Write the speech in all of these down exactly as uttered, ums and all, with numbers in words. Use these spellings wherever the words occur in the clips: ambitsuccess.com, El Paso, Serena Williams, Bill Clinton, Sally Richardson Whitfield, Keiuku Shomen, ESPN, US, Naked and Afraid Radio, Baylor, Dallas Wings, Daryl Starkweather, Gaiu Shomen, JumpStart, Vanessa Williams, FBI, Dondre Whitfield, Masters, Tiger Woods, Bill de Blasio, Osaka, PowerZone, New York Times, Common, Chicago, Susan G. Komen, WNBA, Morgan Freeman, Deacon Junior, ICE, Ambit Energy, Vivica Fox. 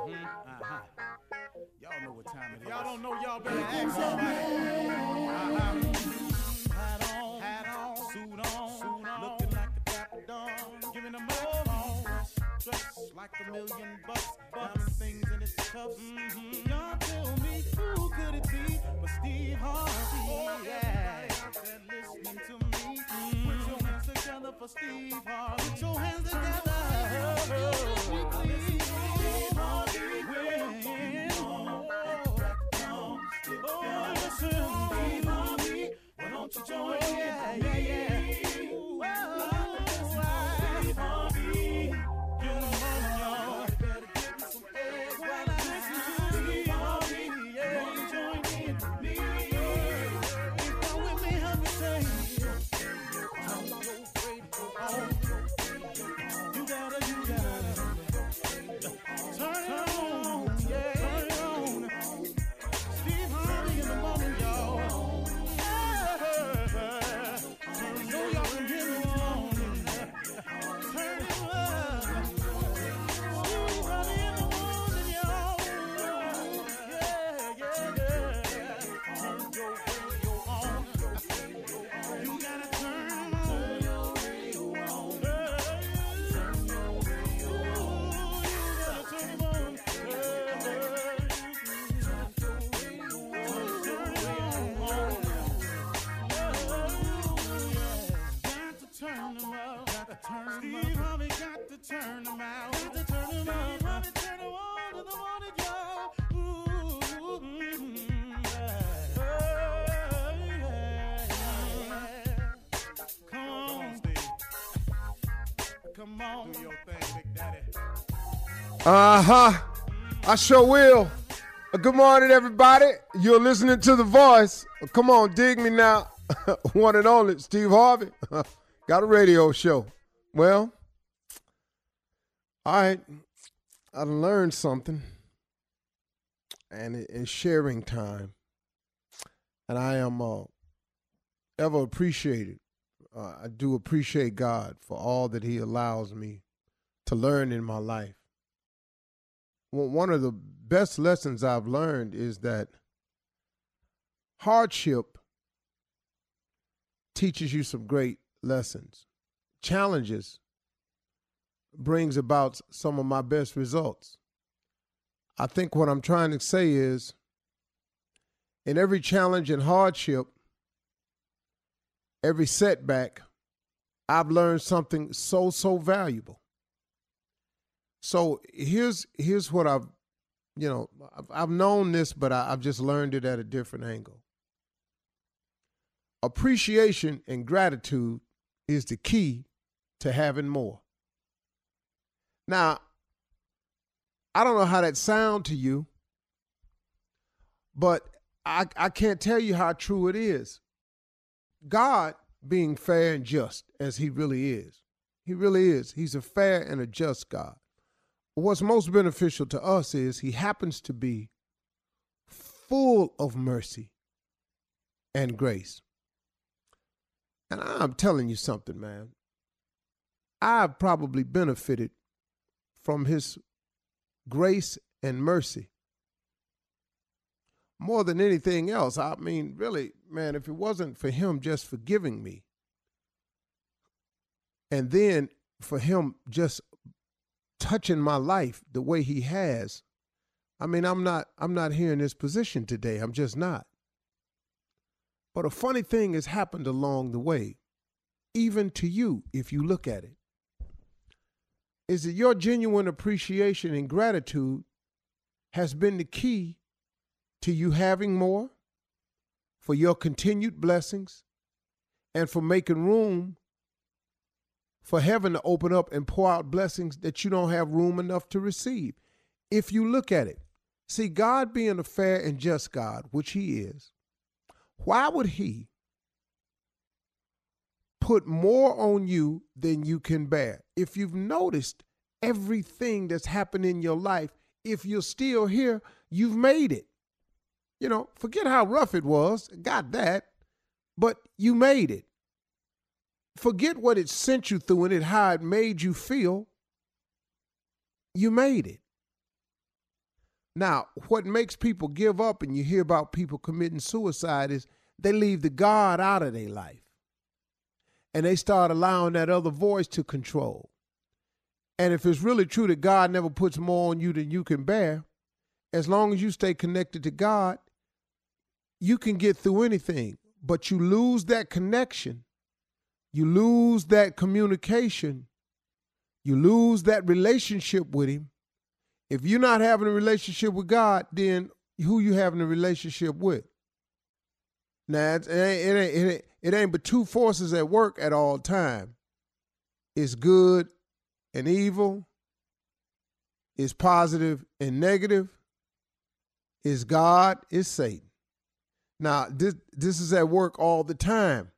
Mm-hmm. Uh-huh. Y'all know what time it is. Y'all don't know, y'all better ask somebody. Uh-huh. Hat on, hat on, suit on, suit on. Looking like a dapper dog, giving them all on. Dressed like a million bucks, diamond things in its cups. Mm-hmm. Y'all tell me, who could it be but Steve Harvey? Oh, yeah. Everybody out there listening to me. Mm-hmm. Put your hands together for Steve Harvey. Put your hands together. Oh, please. Steve Harvey will win. Oh, listen, Steve Harvey, why don't you join me? Yeah, yeah, yeah. Ooh, oh, Steve Harvey, you know y'all better give me some eggs while I listen to Steve Harvey. Yeah, why don't join in with me? If you're with me, help me say, I'm so grateful. You gotta, you gotta turn it on, yeah. Uh-huh. I sure will. Good morning, everybody. You're listening to The Voice. Come on, dig me now. One and only, Steve Harvey. Got a radio show. Well, all right. I learned something. And it's sharing time. And I am uh, ever appreciated. Uh, I do appreciate God for all that he allows me to learn in my life. One of the best lessons I've learned is that hardship teaches you some great lessons. Challenges brings about some of my best results. I think what I'm trying to say is, in every challenge and hardship, every setback, I've learned something so, so valuable. So here's here's what I've, you know, I've, I've known this, but I, I've just learned it at a different angle. Appreciation and gratitude is the key to having more. Now, I don't know how that sounds to you, but I, I can't tell you how true it is. God, being fair and just as he really is, he really is. He's a fair and a just God. What's most beneficial to us is he happens to be full of mercy and grace. And I'm telling you something, man. I've probably benefited from his grace and mercy more than anything else. I mean, really, man, if it wasn't for him just forgiving me, and then for him just touching my life the way he has, I mean, I'm not I'm not here in this position today. I'm just not. But a funny thing has happened along the way, even to you, if you look at it, is that your genuine appreciation and gratitude has been the key to you having more, for your continued blessings, and for making room for heaven to open up and pour out blessings that you don't have room enough to receive. If you look at it, see, God being a fair and just God, which he is, why would he put more on you than you can bear? If you've noticed everything that's happened in your life, if you're still here, you've made it. You know, forget how rough it was, got that, but you made it. Forget what it sent you through and it how it made you feel. You made it. Now, what makes people give up, and you hear about people committing suicide, is they leave the God out of their life. And they start allowing that other voice to control. And if it's really true that God never puts more on you than you can bear, as long as you stay connected to God, you can get through anything. But you lose that connection. You lose that communication. You lose that relationship with him. If you're not having a relationship with God, then who you having a relationship with? Now, it ain't, it ain't, it ain't, it ain't but two forces at work at all time. It's good and evil. It's positive and negative. It's God, it's Satan. Now, this this is at work all the time.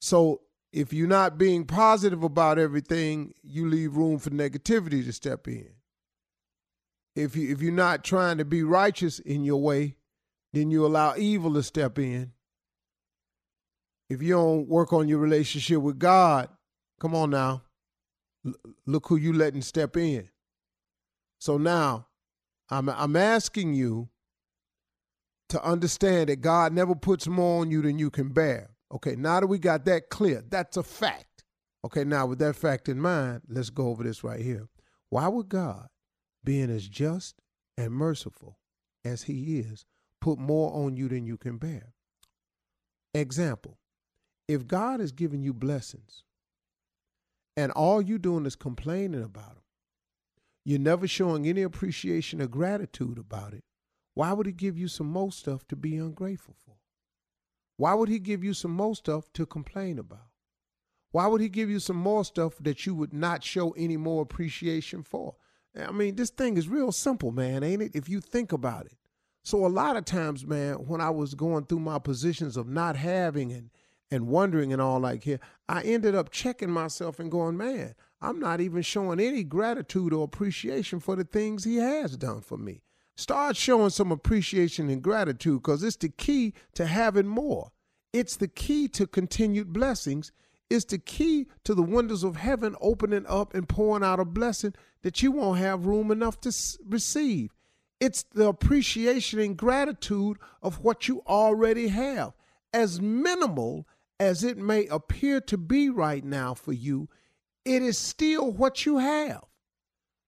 So if you're not being positive about everything, you leave room for negativity to step in. If you if you're not trying to be righteous in your way, then you allow evil to step in. If you don't work on your relationship with God, come on now, l- look who you letting step in. So now, I'm I'm asking you to understand that God never puts more on you than you can bear. Okay, now that we got that clear, that's a fact. Okay, now with that fact in mind, let's go over this right here. Why would God, being as just and merciful as he is, put more on you than you can bear? Example, if God is giving you blessings and all you're doing is complaining about them, you're never showing any appreciation or gratitude about it, why would he give you some more stuff to be ungrateful for? Why would he give you some more stuff to complain about? Why would he give you some more stuff that you would not show any more appreciation for? I mean, this thing is real simple, man, ain't it? If you think about it. So a lot of times, man, when I was going through my positions of not having and, and wondering and all like here, I ended up checking myself and going, man, I'm not even showing any gratitude or appreciation for the things he has done for me. Start showing some appreciation and gratitude, because it's the key to having more. It's the key to continued blessings. It's the key to the windows of heaven opening up and pouring out a blessing that you won't have room enough to receive. It's the appreciation and gratitude of what you already have. As minimal as it may appear to be right now for you, it is still what you have.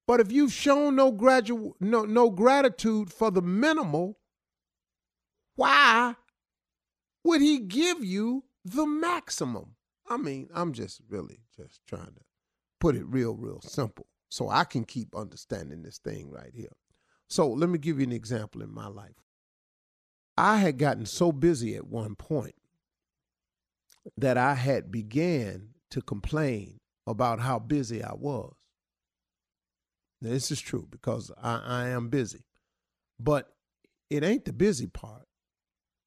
But if you've shown no, gradu- no, no gratitude for the minimal, why would he give you the maximum? I mean, I'm just really just trying to put it real, real simple so I can keep understanding this thing right here. So let me give you an example in my life. I had gotten so busy at one point that I had began to complain about how busy I was. Now, this is true because I, I am busy, but it ain't the busy part,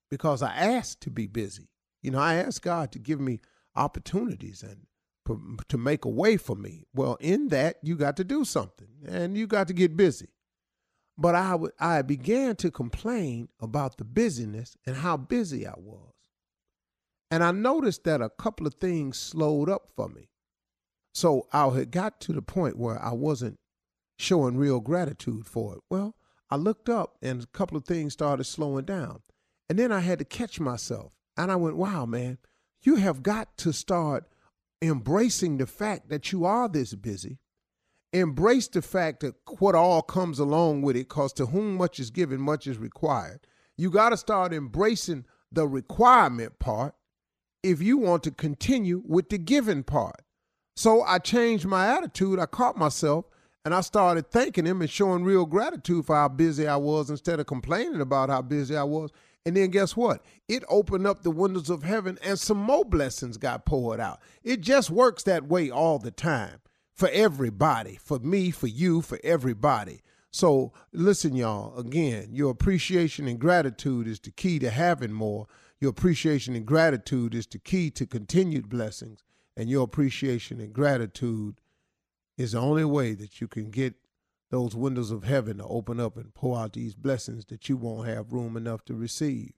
because I asked to be busy. You know, I asked God to give me opportunities and p- to make a way for me. Well, in that, you got to do something and you got to get busy. But I, w- I began to complain about the busyness and how busy I was. And I noticed that a couple of things slowed up for me. So I had got to the point where I wasn't showing real gratitude for it. Well, I looked up and a couple of things started slowing down. And then I had to catch myself. And I went, wow, man, you have got to start embracing the fact that you are this busy. Embrace the fact that what all comes along with it, because to whom much is given, much is required. You got to start embracing the requirement part if you want to continue with the giving part. So I changed my attitude. I caught myself. And I started thanking him and showing real gratitude for how busy I was instead of complaining about how busy I was. And then guess what? It opened up the windows of heaven and some more blessings got poured out. It just works that way all the time for everybody, for me, for you, for everybody. So listen, y'all, again, your appreciation and gratitude is the key to having more. Your appreciation and gratitude is the key to continued blessings. And your appreciation and gratitude is the only way that you can get those windows of heaven to open up and pour out these blessings that you won't have room enough to receive.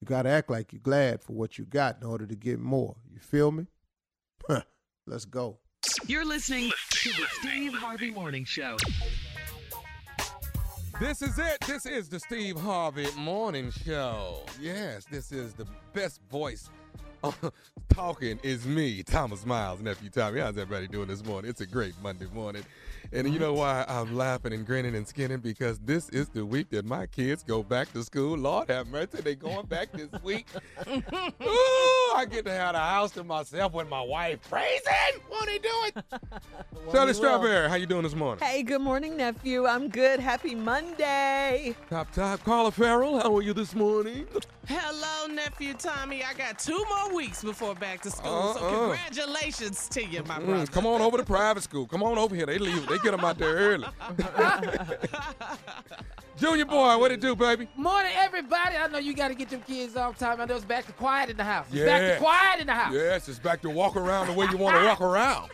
You got to act like you're glad for what you got in order to get more. You feel me? Let's go. You're listening to the Steve Harvey Morning Show. This is it. This is the Steve Harvey Morning Show. Yes, this is the best voice. Talking is me, Thomas Miles, Nephew Tommy. How's everybody doing this morning? It's a great Monday morning. And you know why I'm laughing and grinning and skinning? Because this is the week that my kids go back to school. Lord have mercy, they going back this week. Ooh, I get to have the house to myself with my wife. Praise him! Won't he do it? Well, Shirley Strawberry, how you doing this morning? Hey, good morning, Nephew. I'm good. Happy Monday. Top, top. Carla Farrell, how are you this morning? Hello, Nephew Tommy. I got two more weeks before back to school, uh, so uh. congratulations to you, my mm, brother. Come on over to private school. Come on over here. They leave. They get them out there early. Junior boy, what it do, baby? Morning, everybody. I know you got to get them kids off time. I know it's back to quiet in the house. It's yes. back to quiet in the house. Yes, it's back to walk around the way you want to walk around.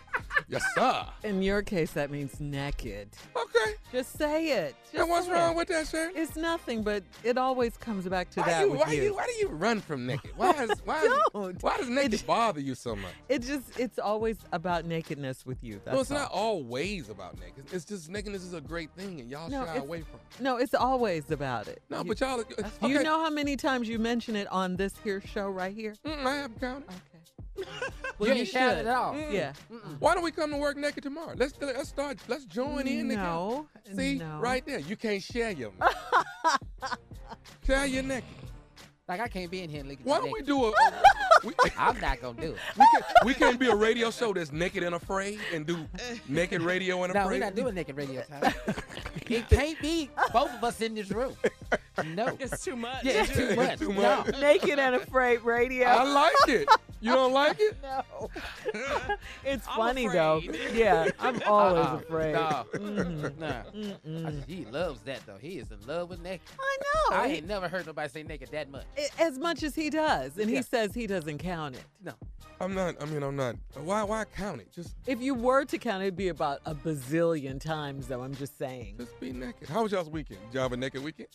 Yes, sir. In your case, that means naked. Okay. Just say it. Just and what's wrong it. with that, sir? It's nothing, but it always comes back to why that. You, with why you. you? Why do you run from naked? Why is why? Don't. Why does naked it, bother you so much? It just it's always about nakedness with you. That's no, it's all. not always about naked. It's just nakedness is a great thing, and y'all no, shy away from it. No, it's always about it. No, you, but y'all. Okay. Do you know how many times you mention it on this here show right here? Mm, I haven't counted. Okay. Well, you, you should. It all. Mm. Yeah. Mm-mm. Why don't we come to work naked tomorrow? Let's let's start. Let's join in. No. Again. See, no. right there, you can't share your. Share your naked. Like I can't be in here naked. Why don't naked. we do a? We, I'm not gonna do it. We, can, we can't be a radio show that's naked and afraid and do naked radio and no, afraid. No, we're not doing naked radio time. It can't be both of us in this room. No, it's too much. Yeah, it's too much. It's too much. No. Naked and afraid radio. I like it. You don't like it? No. It's I'm funny, afraid. though. Yeah, I'm always uh-uh. afraid. No. Mm-hmm. no. Mm-hmm. I, he loves that, though. He is in love with naked. I know. I ain't never heard nobody say naked that much. It, as much as he does. And yeah. he says he doesn't count it. No. I'm not, I mean, I'm not. Why Why count it? Just if you were to count it, it'd be about a bazillion times, though. I'm just saying. Just be naked. How was y'all's weekend? Did y'all have a naked weekend?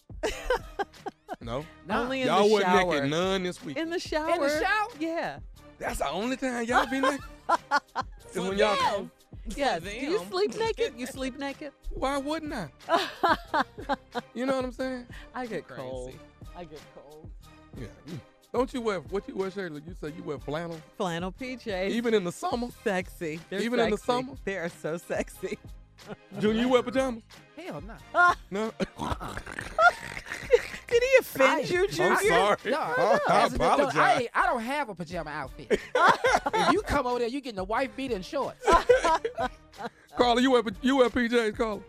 No? Not only in the shower. Y'all wasn't naked none this week. In the shower. In the shower? Yeah. That's the only time y'all be naked? Is when y'all... Yeah. Do you sleep naked? You sleep naked? Why wouldn't I? You know what I'm saying? I get Crazy. cold. I get cold. Yeah. Don't you wear, what you wear, Shirley? You say you wear flannel? Flannel P Js. Even in the summer? Sexy. They're Even sexy. in the summer? They are so sexy. Junior, you wear pajamas? Hell no. No? Did he offend I, you, Junior? I'm sorry. No, I, I apologize. No, I, I don't have a pajama outfit. If you come over there, you getting a wife beater and shorts. Carla, you wear, you wear P Js, Carla?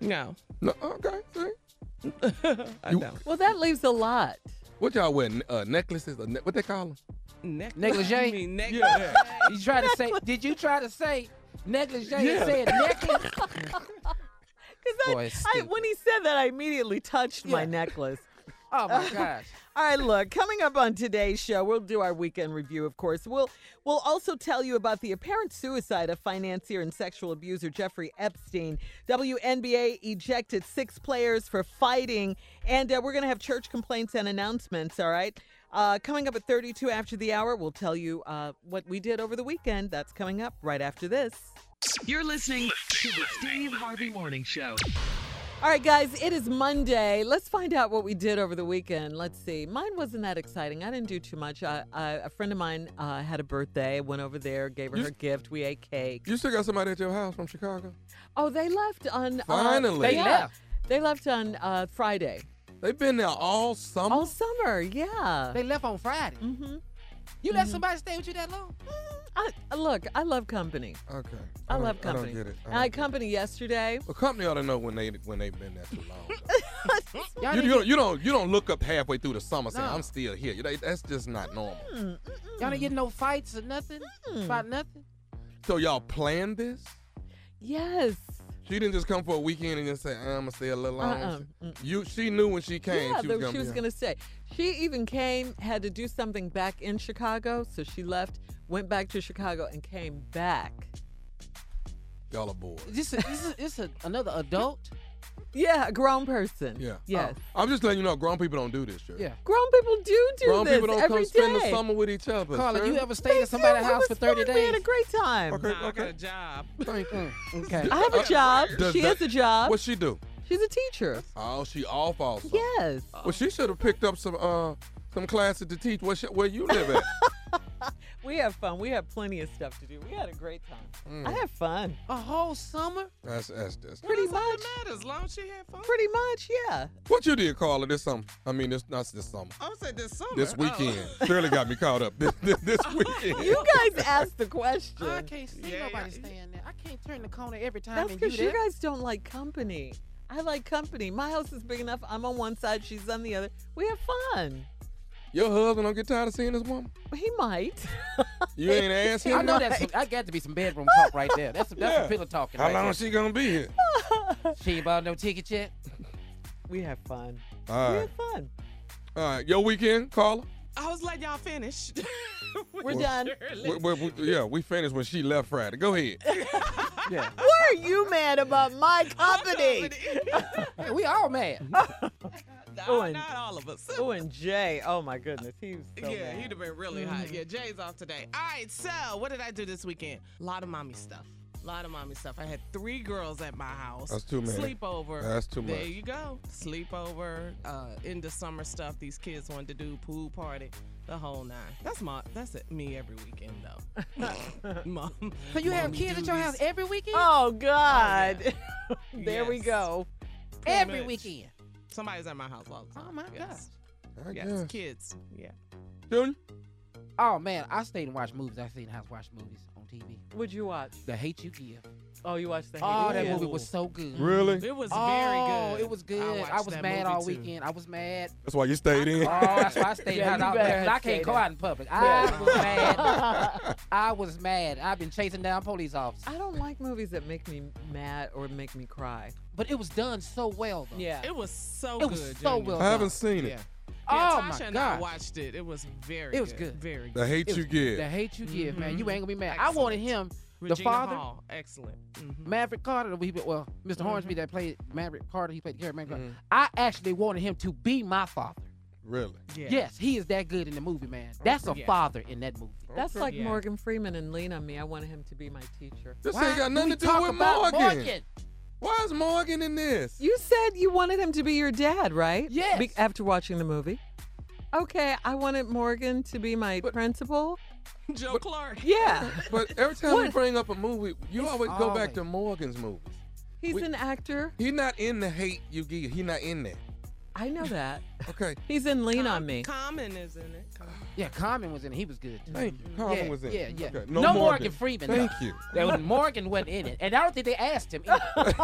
No. No, okay, see? I you, don't. Well, that leaves a lot. What y'all wear? Uh, necklaces? Or ne what they call them? Neck negligee? I mean, negligee. Yeah. You try to say, did you try to say negligee yeah. and say necklace? Boy, I, I, when he said that, I immediately touched yeah. my necklace. Oh, my gosh. All right, look, coming up on today's show, we'll do our weekend review, of course. We'll we'll also tell you about the apparent suicide of financier and sexual abuser Jeffrey Epstein. W N B A ejected six players for fighting, and uh, we're going to have church complaints and announcements, all right? Uh, coming up at thirty-two after the hour, we'll tell you uh, what we did over the weekend. That's coming up right after this. You're listening to the Steve Harvey Morning Show. All right, guys, it is Monday. Let's find out what we did over the weekend. Let's see. Mine wasn't that exciting. I didn't do too much. I, I, a friend of mine uh, had a birthday. Went over there, gave her you, her gift. We ate cake. You still got somebody at your house from Chicago? Oh, they left on... Finally. Uh, they yeah. left. They left on uh, Friday. They've been there all summer? All summer, yeah. They left on Friday? Mm-hmm. You let mm-hmm. somebody stay with you that long? Mm, I, look, I love company. Okay. I, I love company. I don't get it. I, I had company it. yesterday. Well, company ought to know when they when they've been there too long. you, you, don't, you don't you don't look up halfway through the summer saying no. I'm still here. You know, that's just not normal. Mm, mm, mm. Y'all didn't get no fights or nothing mm. about nothing. So y'all planned this? Yes. She didn't just come for a weekend and just say, I'm going to stay a little longer. Uh-uh. Mm-mm. You, she knew when she came yeah, she was going to stay. She even came, had to do something back in Chicago, so she left, went back to Chicago, and came back. Y'all are bored. This is, this is, this is another adult? Yeah, a grown person. Yeah. Yes. Oh, I'm just letting you know, grown people don't do this, Shirley. Yeah. Grown people do do grown this Grown people don't come day. spend the summer with each other. Carla, Shirley. you ever stayed at somebody's house for thirty fun. days? We had a great time. Okay, nah, okay. I got a job. Thank you. Okay. I have a job. Does she that, has a job. What she do? She's a teacher. Oh, she off also. Yes. Well, she should have picked up some uh some classes to teach where, she, where you live at. We have fun. We have plenty of stuff to do. We had a great time. Mm. I had fun. A whole summer? That's that's, that's pretty much. It doesn't matter as long as she had fun. Pretty much, yeah. What you did, Carla, this summer? I mean, this not this summer. I would say this summer. This weekend. Oh. Shirley got me caught up. This, this, this weekend. You guys asked the question. I can't see yeah, nobody yeah. staying there. I can't turn the corner every time. That's because you that. guys don't like company. I like company. My house is big enough. I'm on one side. She's on the other. We have fun. Your husband don't get tired of seeing this woman? He might. You ain't asked him? I know that's some, I got to be some bedroom talk right there. That's some, that's yeah. some pillow talking. How right long there. Is she going to be here? She ain't bought no ticket yet. We have fun. All right. We have fun. All right. Your weekend, Carla? I was letting y'all finish. We're, we're done. We're, we're, we're, yeah, we finished when she left Friday. Go ahead. Yeah. Why are you mad about my company? Hey, we all mad. Oh, and, not all of us. Oh, and Jay. Oh, my goodness. He was so Yeah, mad. He'd have been really mm-hmm. hot. Yeah, Jay's off today. All right, so what did I do this weekend? A lot of mommy stuff. A lot of mommy stuff. I had three girls at my house. That's too much. Sleepover. That's too much. There you go. Sleepover. Uh, into summer stuff. These kids wanted to do pool party. The whole nine. That's my. That's it, me every weekend though. Mom. So you Mom have kids at your house every weekend? Oh God. Oh, yeah. There yes. we go. Pretty every much. Weekend. Somebody's at my house all the time. Oh my yes. gosh. Yes, guess. Kids. Yeah. Junior? Oh man, I stayed and watched movies. I stayed in the house watch movies on T V. What'd you watch? The Hate U Give. Oh, you watched The Hate U Give? Oh, that movie was so good. Really? It was oh, very good. Oh, it was good. I, I was mad all too. weekend. I was mad. That's why you stayed in. Oh, that's why I stayed yeah, out. Because I can't go out in public. Yeah. I was mad. I was mad. I've been chasing down police officers. I don't like movies that make me mad or make me cry. But it was done so well, though. Yeah. It was so it was good. so Junior. well done. I haven't seen it. Yeah. Yeah, oh Tasha my God. and I watched it. It was very good. It was good. good. Very good. The Hate You Give. The Hate You Give, mm-hmm. man. You ain't gonna be mad. Excellent. I wanted him, Regina the father. Hall. Excellent. Mm-hmm. Maverick Carter, we, well, Mister Mm-hmm. Hornsby that played Maverick Carter, he played Gary Maverick mm-hmm. Carter. I actually wanted him to be my father. Really? Yeah. Yes, he is that good in the movie, man. That's okay. a father in that movie. Okay. That's like yeah. Morgan Freeman and Lean on Me. I wanted him to be my teacher. This Why ain't got nothing to do with Morgan. Morgan. Why is Morgan in this? You said you wanted him to be your dad, right? Yes. Be- after watching the movie. Okay, I wanted Morgan to be my but, principal. Joe but, Clark. Yeah. But every time what? we bring up a movie, you it's always go back to Morgan's movies. He's we, an actor. He's not in The Hate U Give. He's not in that. I know that. Okay. He's in Lean Com- on Me. Common is in it. Common. Yeah, Common was in it. He was good. Thank you. Common yeah, was in it. Yeah, yeah. Okay. No, no Morgan. Morgan Freeman. Thank though. you. That Morgan wasn't in it. And I don't think they asked him either.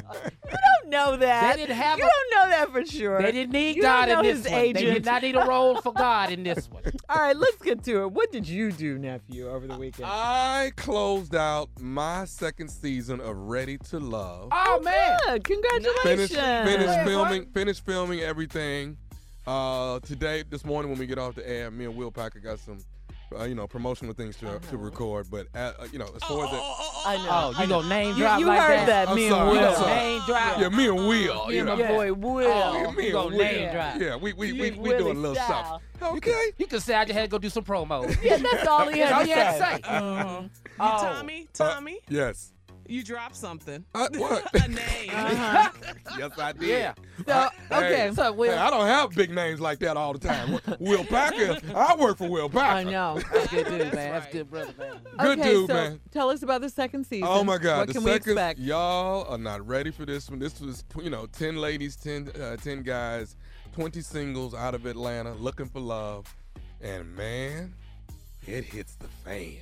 You don't know that. They didn't have you a, don't know that for sure. They didn't need you God in this one. Agent. They did not need a role for God in this one. All right, let's get to it. What did you do, nephew, over the weekend? I closed out my second season of Ready to Love. Oh, oh man. Good. Congratulations. Finished, finished filming. Finished filming everything. Uh, today, this morning when we get off the air, me and Will Packer got some, uh, you know, promotional things to, to record. But uh, you know, as far as that, I know. Oh, you know, name drop you, you like heard that. that. Me sorry, and Will. Name drop. Yeah, me and Will. Me and my boy Will. Oh, me and Will. Name drop. Yeah, we we we, we do a little style. something. Okay. You can, you can say I just had to go do some promos. Yeah, that's all he had to say. Uh-huh. Oh. You Tommy, Tommy. Uh, yes. You dropped something. Uh, what? A name. Uh-huh. Yes, I did. Yeah. So, I, okay. Hey, so Will, hey, I don't have big names like that all the time. Will Packer. I work for Will Packer. I know. That's good dude, man. That's, right. That's good brother, man. Good okay, dude, so man. Tell us about the second season. Oh my God. What the can second, we expect? Y'all are not ready for this one. This was, you know, ten ladies, ten, uh, ten guys, twenty singles out of Atlanta looking for love, and man, it hits the fan.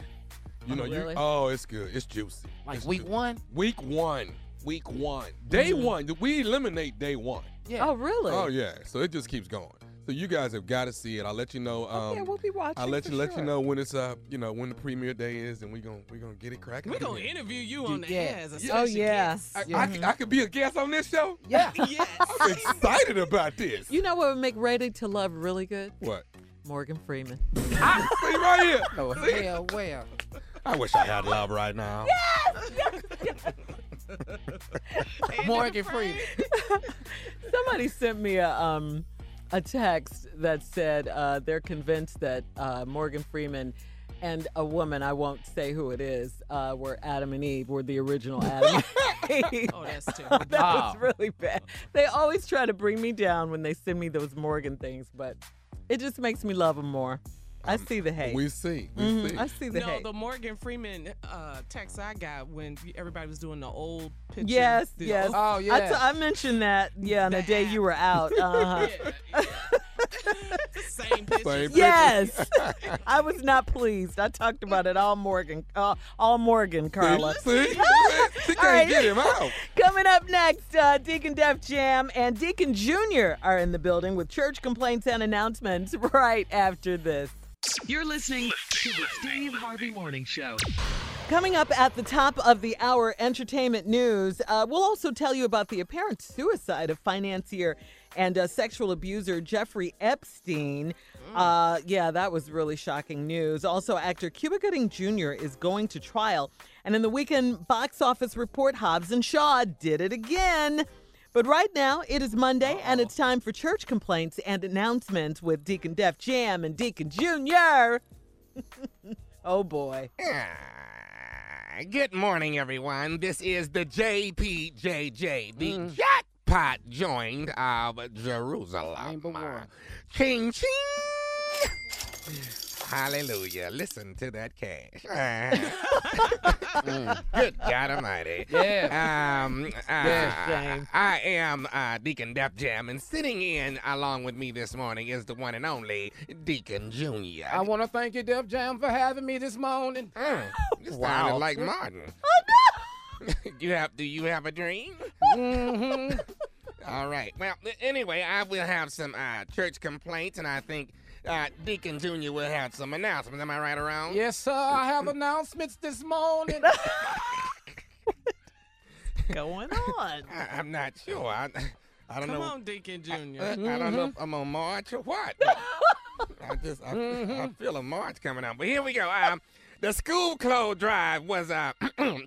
You know, oh, really? you, oh, it's good. It's juicy. Like it's week juicy. one? Week one. Week one. Day mm-hmm. one. We eliminate day one. Yeah. Oh, really? Oh, yeah. So it just keeps going. So you guys have got to see it. I'll let you know. Um, okay, we'll be watching. I'll let you sure. let you know when it's up. Uh, you know when the premiere day is, and we gonna we gonna get it cracking. We gonna interview you on the air as a special guest. Oh yeah. I, yeah. I, I, I could be a guest on this show. Yeah. Yes. I'm excited about this. You know what would make Ready to Love really good? What? Morgan Freeman. I, see right here. Oh hell, well. I wish I had love right now. Yes! Yes, yes. Morgan Freeman. Somebody sent me a um a text that said uh, they're convinced that uh, Morgan Freeman and a woman, I won't say who it is, uh, were Adam and Eve, were the original Adam and Eve. Oh, that's terrible. That wow. was really bad. They always try to bring me down when they send me those Morgan things, but it just makes me love them more. I um, see the hate. We see. We mm-hmm. see. I see the no, hate. No, the Morgan Freeman uh, text I got when everybody was doing the old pictures. Yes, yes. Old, oh, yeah. I, t- I mentioned that, yeah, on the, the day app. You were out. Uh-huh. Yeah, yeah. Same pictures. Same yes. I was not pleased. I talked about it all Morgan. Uh, all Morgan, Carla. See? See? She can't right. get him out. Coming up next, uh, Deacon Def Jam and Deacon Junior are in the building with church complaints and announcements right after this. You're listening to the Steve Harvey Morning Show. Coming up at the top of the hour, entertainment news. Uh, we'll also tell you about the apparent suicide of financier and uh, sexual abuser Jeffrey Epstein. Uh, yeah, that was really shocking news. Also, actor Cuba Gooding Junior is going to trial. And in the weekend box office report, Hobbs and Shaw did it again. But right now, it is Monday, Uh-oh. and it's time for church complaints and announcements with Deacon Def Jam and Deacon Junior Oh, boy. Ah, good morning, everyone. This is the J P J J, the mm. jackpot joint of Jerusalem. Ching, ching. Hallelujah. Listen to that cash. mm. Good God Almighty. Yeah. Um, uh, yes, I am uh, Deacon Def Jam, and sitting in along with me this morning is the one and only Deacon Junior I want to thank you, Def Jam, for having me this morning. Mm. You wow. sounded like Martin. Oh, no. you have, do you have a dream? mm-hmm. All right. Well, anyway, I will have some uh, church complaints, and I think Uh, Deacon Junior will have some announcements. Am I right around? Yes, sir. I have announcements this morning. What's going on? I, I'm not sure. I, I don't Come know. Come on, Deacon Junior I, uh, mm-hmm. I don't know if I'm on March or what. I just I, mm-hmm. I feel a March coming up. But here we go. Um, the school clothes drive was uh,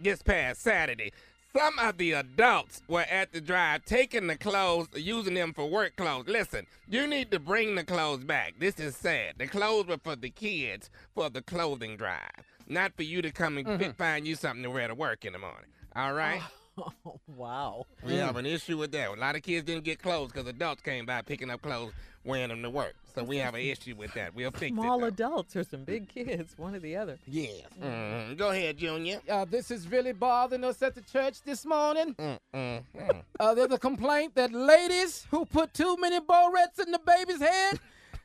this past Saturday. Some of the adults were at the drive taking the clothes, using them for work clothes. Listen, you need to bring the clothes back. This is sad. The clothes were for the kids for the clothing drive, not for you to come and mm-hmm. find you something to wear to work in the morning. All right? Oh, wow. We mm. have an issue with that. A lot of kids didn't get clothes because adults came by picking up clothes, wearing them to work. So we have an issue with that. We'll fix Small it. Small adults or some big kids, one or the other. Yes. Mm-hmm. Go ahead, Junior. Uh, this is really bothering us at the church this morning. Mm-hmm. Uh, there's a complaint that ladies who put too many barrettes in the baby's head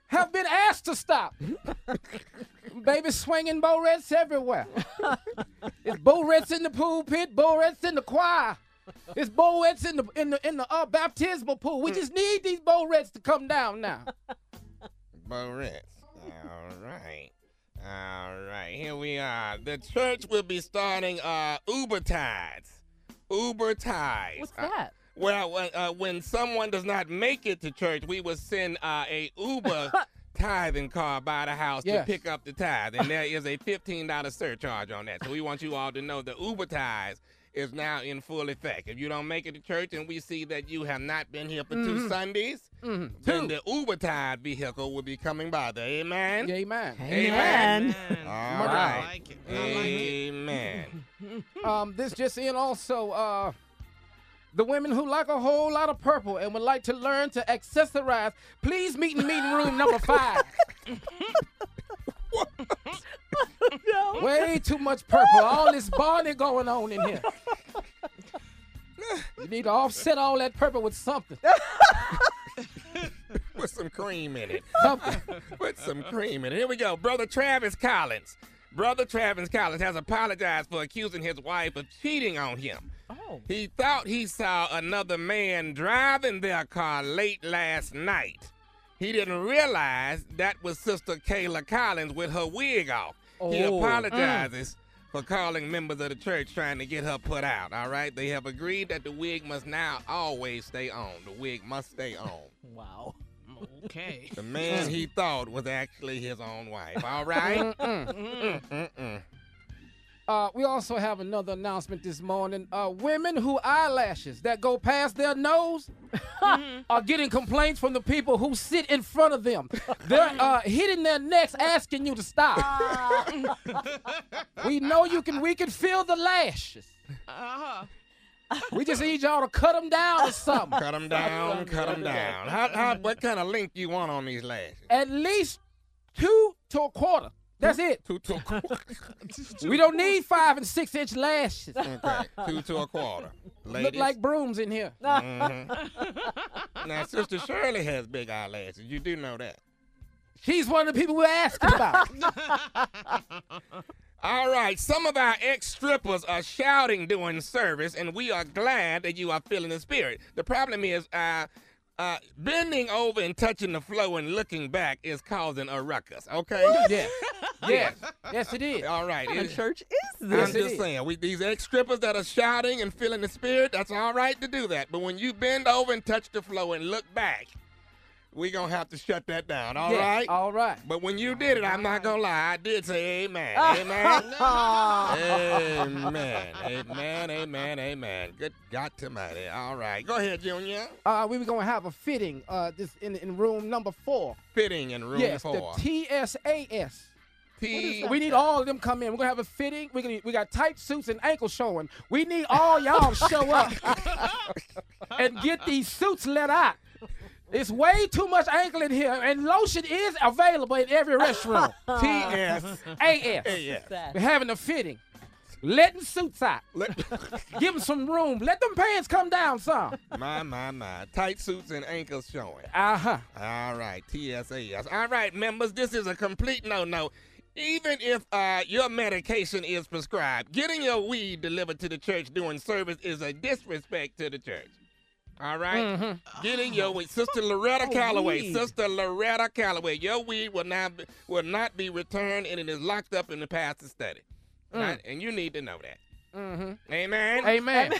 have been asked to stop. Babies swinging barrettes everywhere. It's barrettes in the pulpit, barrettes in the choir. It's barrettes in the in the in the uh, baptismal pool. We just need these barrettes to come down now. Barrettes. All right. All right. Here we are. The church will be starting uh, Uber tithes. Uber tithes. What's that? Uh, well, uh, when someone does not make it to church, we will send uh, a Uber tithing car by the house yes. to pick up the tithe. And there is a fifteen dollars surcharge on that. So we want you all to know the Uber tithes is now in full effect. If you don't make it to church and we see that you have not been here for mm-hmm. two Sundays, mm-hmm. then the Uber tithe vehicle will be coming by there. Amen? Amen. Amen. Amen. All right. I like it. I like Amen. It. um, this just in also, uh, the women who like a whole lot of purple and would like to learn to accessorize, please meet in meeting room number five. No. Way too much purple. All this Barney going on in here. You need to offset all that purple with something. Put some cream in it. Something. Put some cream in it. Here we go. Brother Travis Collins. Brother Travis Collins has apologized for accusing his wife of cheating on him. Oh. He thought he saw another man driving their car late last night. He didn't realize that was Sister Kayla Collins with her wig off. Oh. He apologizes mm. for calling members of the church trying to get her put out, all right? They have agreed that the wig must now always stay on. The wig must stay on. Wow. Okay. The man he thought was actually his own wife, all right? Mm-mm. Mm-mm. Mm-mm. Uh, we also have another announcement this morning. Uh, women who eyelashes that go past their nose mm-hmm. are getting complaints from the people who sit in front of them. They're uh, hitting their necks asking you to stop. Uh. We know you can, we can feel the lashes. Uh-huh. We just need y'all to cut them down or something. Cut them down, cut them down. How, how, what kind of length you want on these lashes? At least two to a quarter. That's it. Two to a quarter. We don't need five and six inch lashes. Okay, two to a quarter. Ladies. Look like brooms in here. Mm-hmm. Now, Sister Shirley has big eyelashes. You do know that. She's one of the people we're asking about. All right, some of our ex-strippers are shouting during service, and we are glad that you are feeling the spirit. The problem is uh, uh, bending over and touching the floor and looking back is causing a ruckus, okay? What? Yes, yes, yes it is. All right. What kind of church is this? I'm just is. saying, we, these ex-strippers that are shouting and feeling the spirit, that's all right to do that. But when you bend over and touch the floor and look back, we're going to have to shut that down, all yes, right? All right. But when you did it, I'm not going to lie, I did say amen. Amen. Amen. Amen. Amen. Amen. Good God Almighty. All right. Go ahead, Junior. Uh, we were going to have a fitting uh, this in, in room number four. Fitting in room yes, four. Yes, the T S A S. T we need all of them come in. We're going to have a fitting. We're gonna, we got tight suits and ankles showing. We need all y'all to show up and get these suits let out. It's way too much ankle in here, and lotion is available in every restroom. T S A S. We're having a fitting. Letting suits out. Let Give them some room. Let them pants come down some. My, my, my. Tight suits and ankles showing. Uh-huh. All right, T S A S. All right, members, this is a complete no-no. Even if uh, your medication is prescribed, getting your weed delivered to the church during service is a disrespect to the church. All right? Mm-hmm. Getting your weed. Sister Loretta oh, Calloway. Weed. Sister Loretta Calloway. Your weed will not, be, will not be returned, and it is locked up in the pastor's study. Mm. Right? And you need to know that. Mm-hmm. Amen? Amen.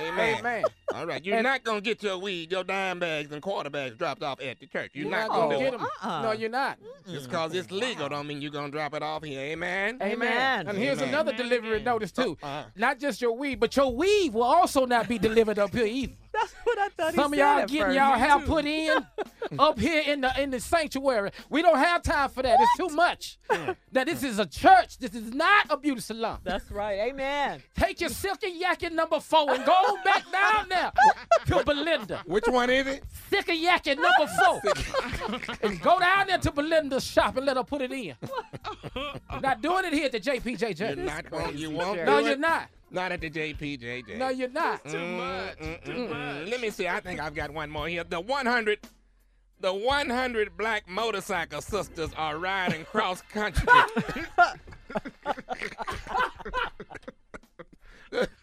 Amen. Amen. All right. You're and, not going to get your weed, your dime bags and quarter bags dropped off at the church. You're, you're not, not going to get them. Uh-uh. No, you're not. Mm-mm. Just because it's legal don't mean you're going to drop it off here. Amen? Amen. Amen. And here's Amen. another Amen. delivery Amen. notice, too. Uh-uh. Not just your weed, but your weed will also not be delivered up here either. That's what I thought. Some of y'all getting y'all hair put in up here in the in the sanctuary. We don't have time for that. What? It's too much. Now this is a church. This is not a beauty salon. That's right. Amen. Take your silky yakky number four and go back down there to Belinda. Which one is it? Silky yakky number four. And go down there to Belinda's shop and let her put it in. I'm not doing it here at the J P J J. You're not going. You won't. No, you're not. Not at the J P J J. No, you're not. It's too much. Mm-mm-mm-mm. Too much. Let me see. I think I've got one more here. The one hundred, the one hundred black motorcycle sisters are riding cross country.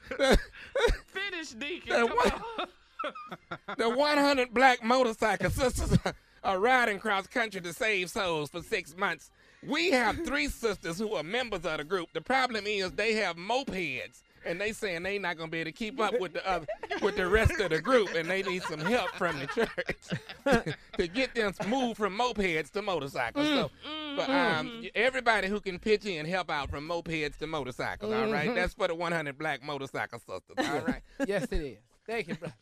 Finish, Deacon. The, one, the one hundred black motorcycle sisters are riding cross country to save souls for six months. We have three sisters who are members of the group. The problem is they have mopeds. And they saying they not gonna be able to keep up with the other, with the rest of the group, and they need some help from the church to get them moved from mopeds to motorcycles. Mm, so, mm, but um, mm-hmm. everybody who can pitch in and help out from mopeds to motorcycles. Mm-hmm. All right, that's for the one hundred black motorcycle sisters. All right. Yes, it is. Thank you, brother.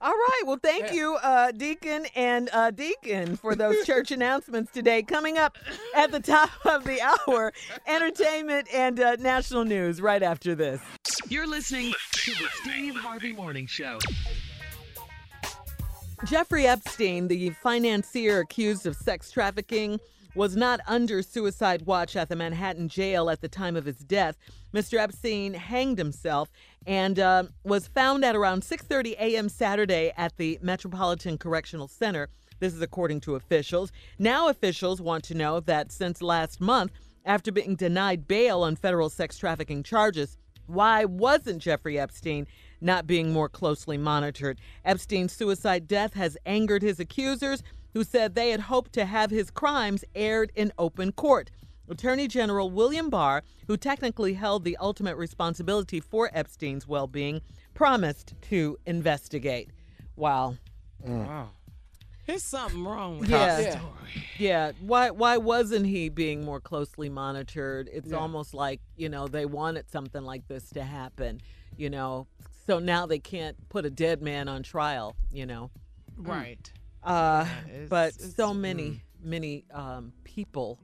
All right. Well, thank yeah. you, uh, Deacon and uh, Deacon, for those church announcements today. Coming up at the top of the hour, entertainment and uh, national news right after this. You're listening to the Steve Harvey Morning Show. Jeffrey Epstein, the financier accused of sex trafficking, was not under suicide watch at the Manhattan jail at the time of his death. Mister Epstein hanged himself and uh, was found at around six thirty a.m. Saturday at the Metropolitan Correctional Center. This is according to officials. Now officials want to know that since last month, after being denied bail on federal sex trafficking charges, why wasn't Jeffrey Epstein not being more closely monitored? Epstein's suicide death has angered his accusers, who said they had hoped to have his crimes aired in open court. Attorney General William Barr, who technically held the ultimate responsibility for Epstein's well-being, promised to investigate. Wow. Mm. Wow. There's something wrong with yeah. that story. Yeah. Why, why wasn't he being more closely monitored? It's yeah. almost like, you know, they wanted something like this to happen, you know, so now they can't put a dead man on trial, you know. Right. Uh, yeah, but so many, mm. many um, people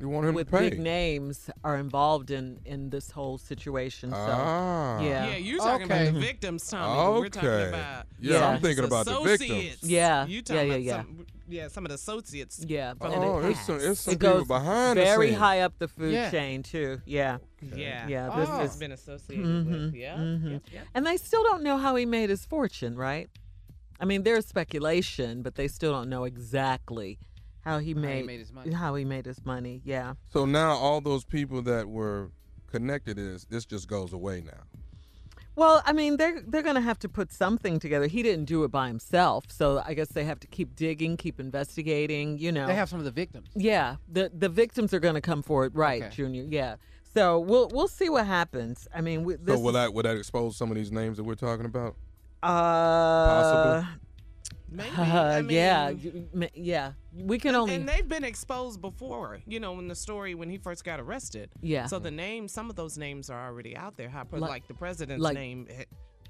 you want him with to pay. big names are involved in, in this whole situation. So, ah. yeah. Yeah, you're talking okay. about the victims, Tommy. Okay. We're talking about yeah, yeah. I'm thinking about the victims. Yeah. You talking yeah, yeah, about yeah. Some, yeah, some of the associates. Yeah. From oh, the it's some, it's some it people goes behind the very scene. high up the food yeah. chain, too. Yeah. Okay. Yeah. yeah oh. This has been associated mm-hmm. with. Yeah. Mm-hmm. yep, yep. And they still don't know how he made his fortune, right? I mean, there's speculation, but they still don't know exactly how he made, how he made his money. How he made his money, yeah. So now all those people that were connected is this just goes away now. Well, I mean, they're they're going to have to put something together. He didn't do it by himself, so I guess they have to keep digging, keep investigating. You know, they have some of the victims. Yeah, the the victims are going to come forward, right, okay. Junior? Yeah. So we'll we'll see what happens. I mean, we, this so will that will that expose some of these names that we're talking about? Uh, Possibly. Maybe. Uh, I mean, yeah, yeah. We can only. And they've been exposed before, you know, in the story when he first got arrested. Yeah. So the names, some of those names are already out there. How, like, like the president's like, name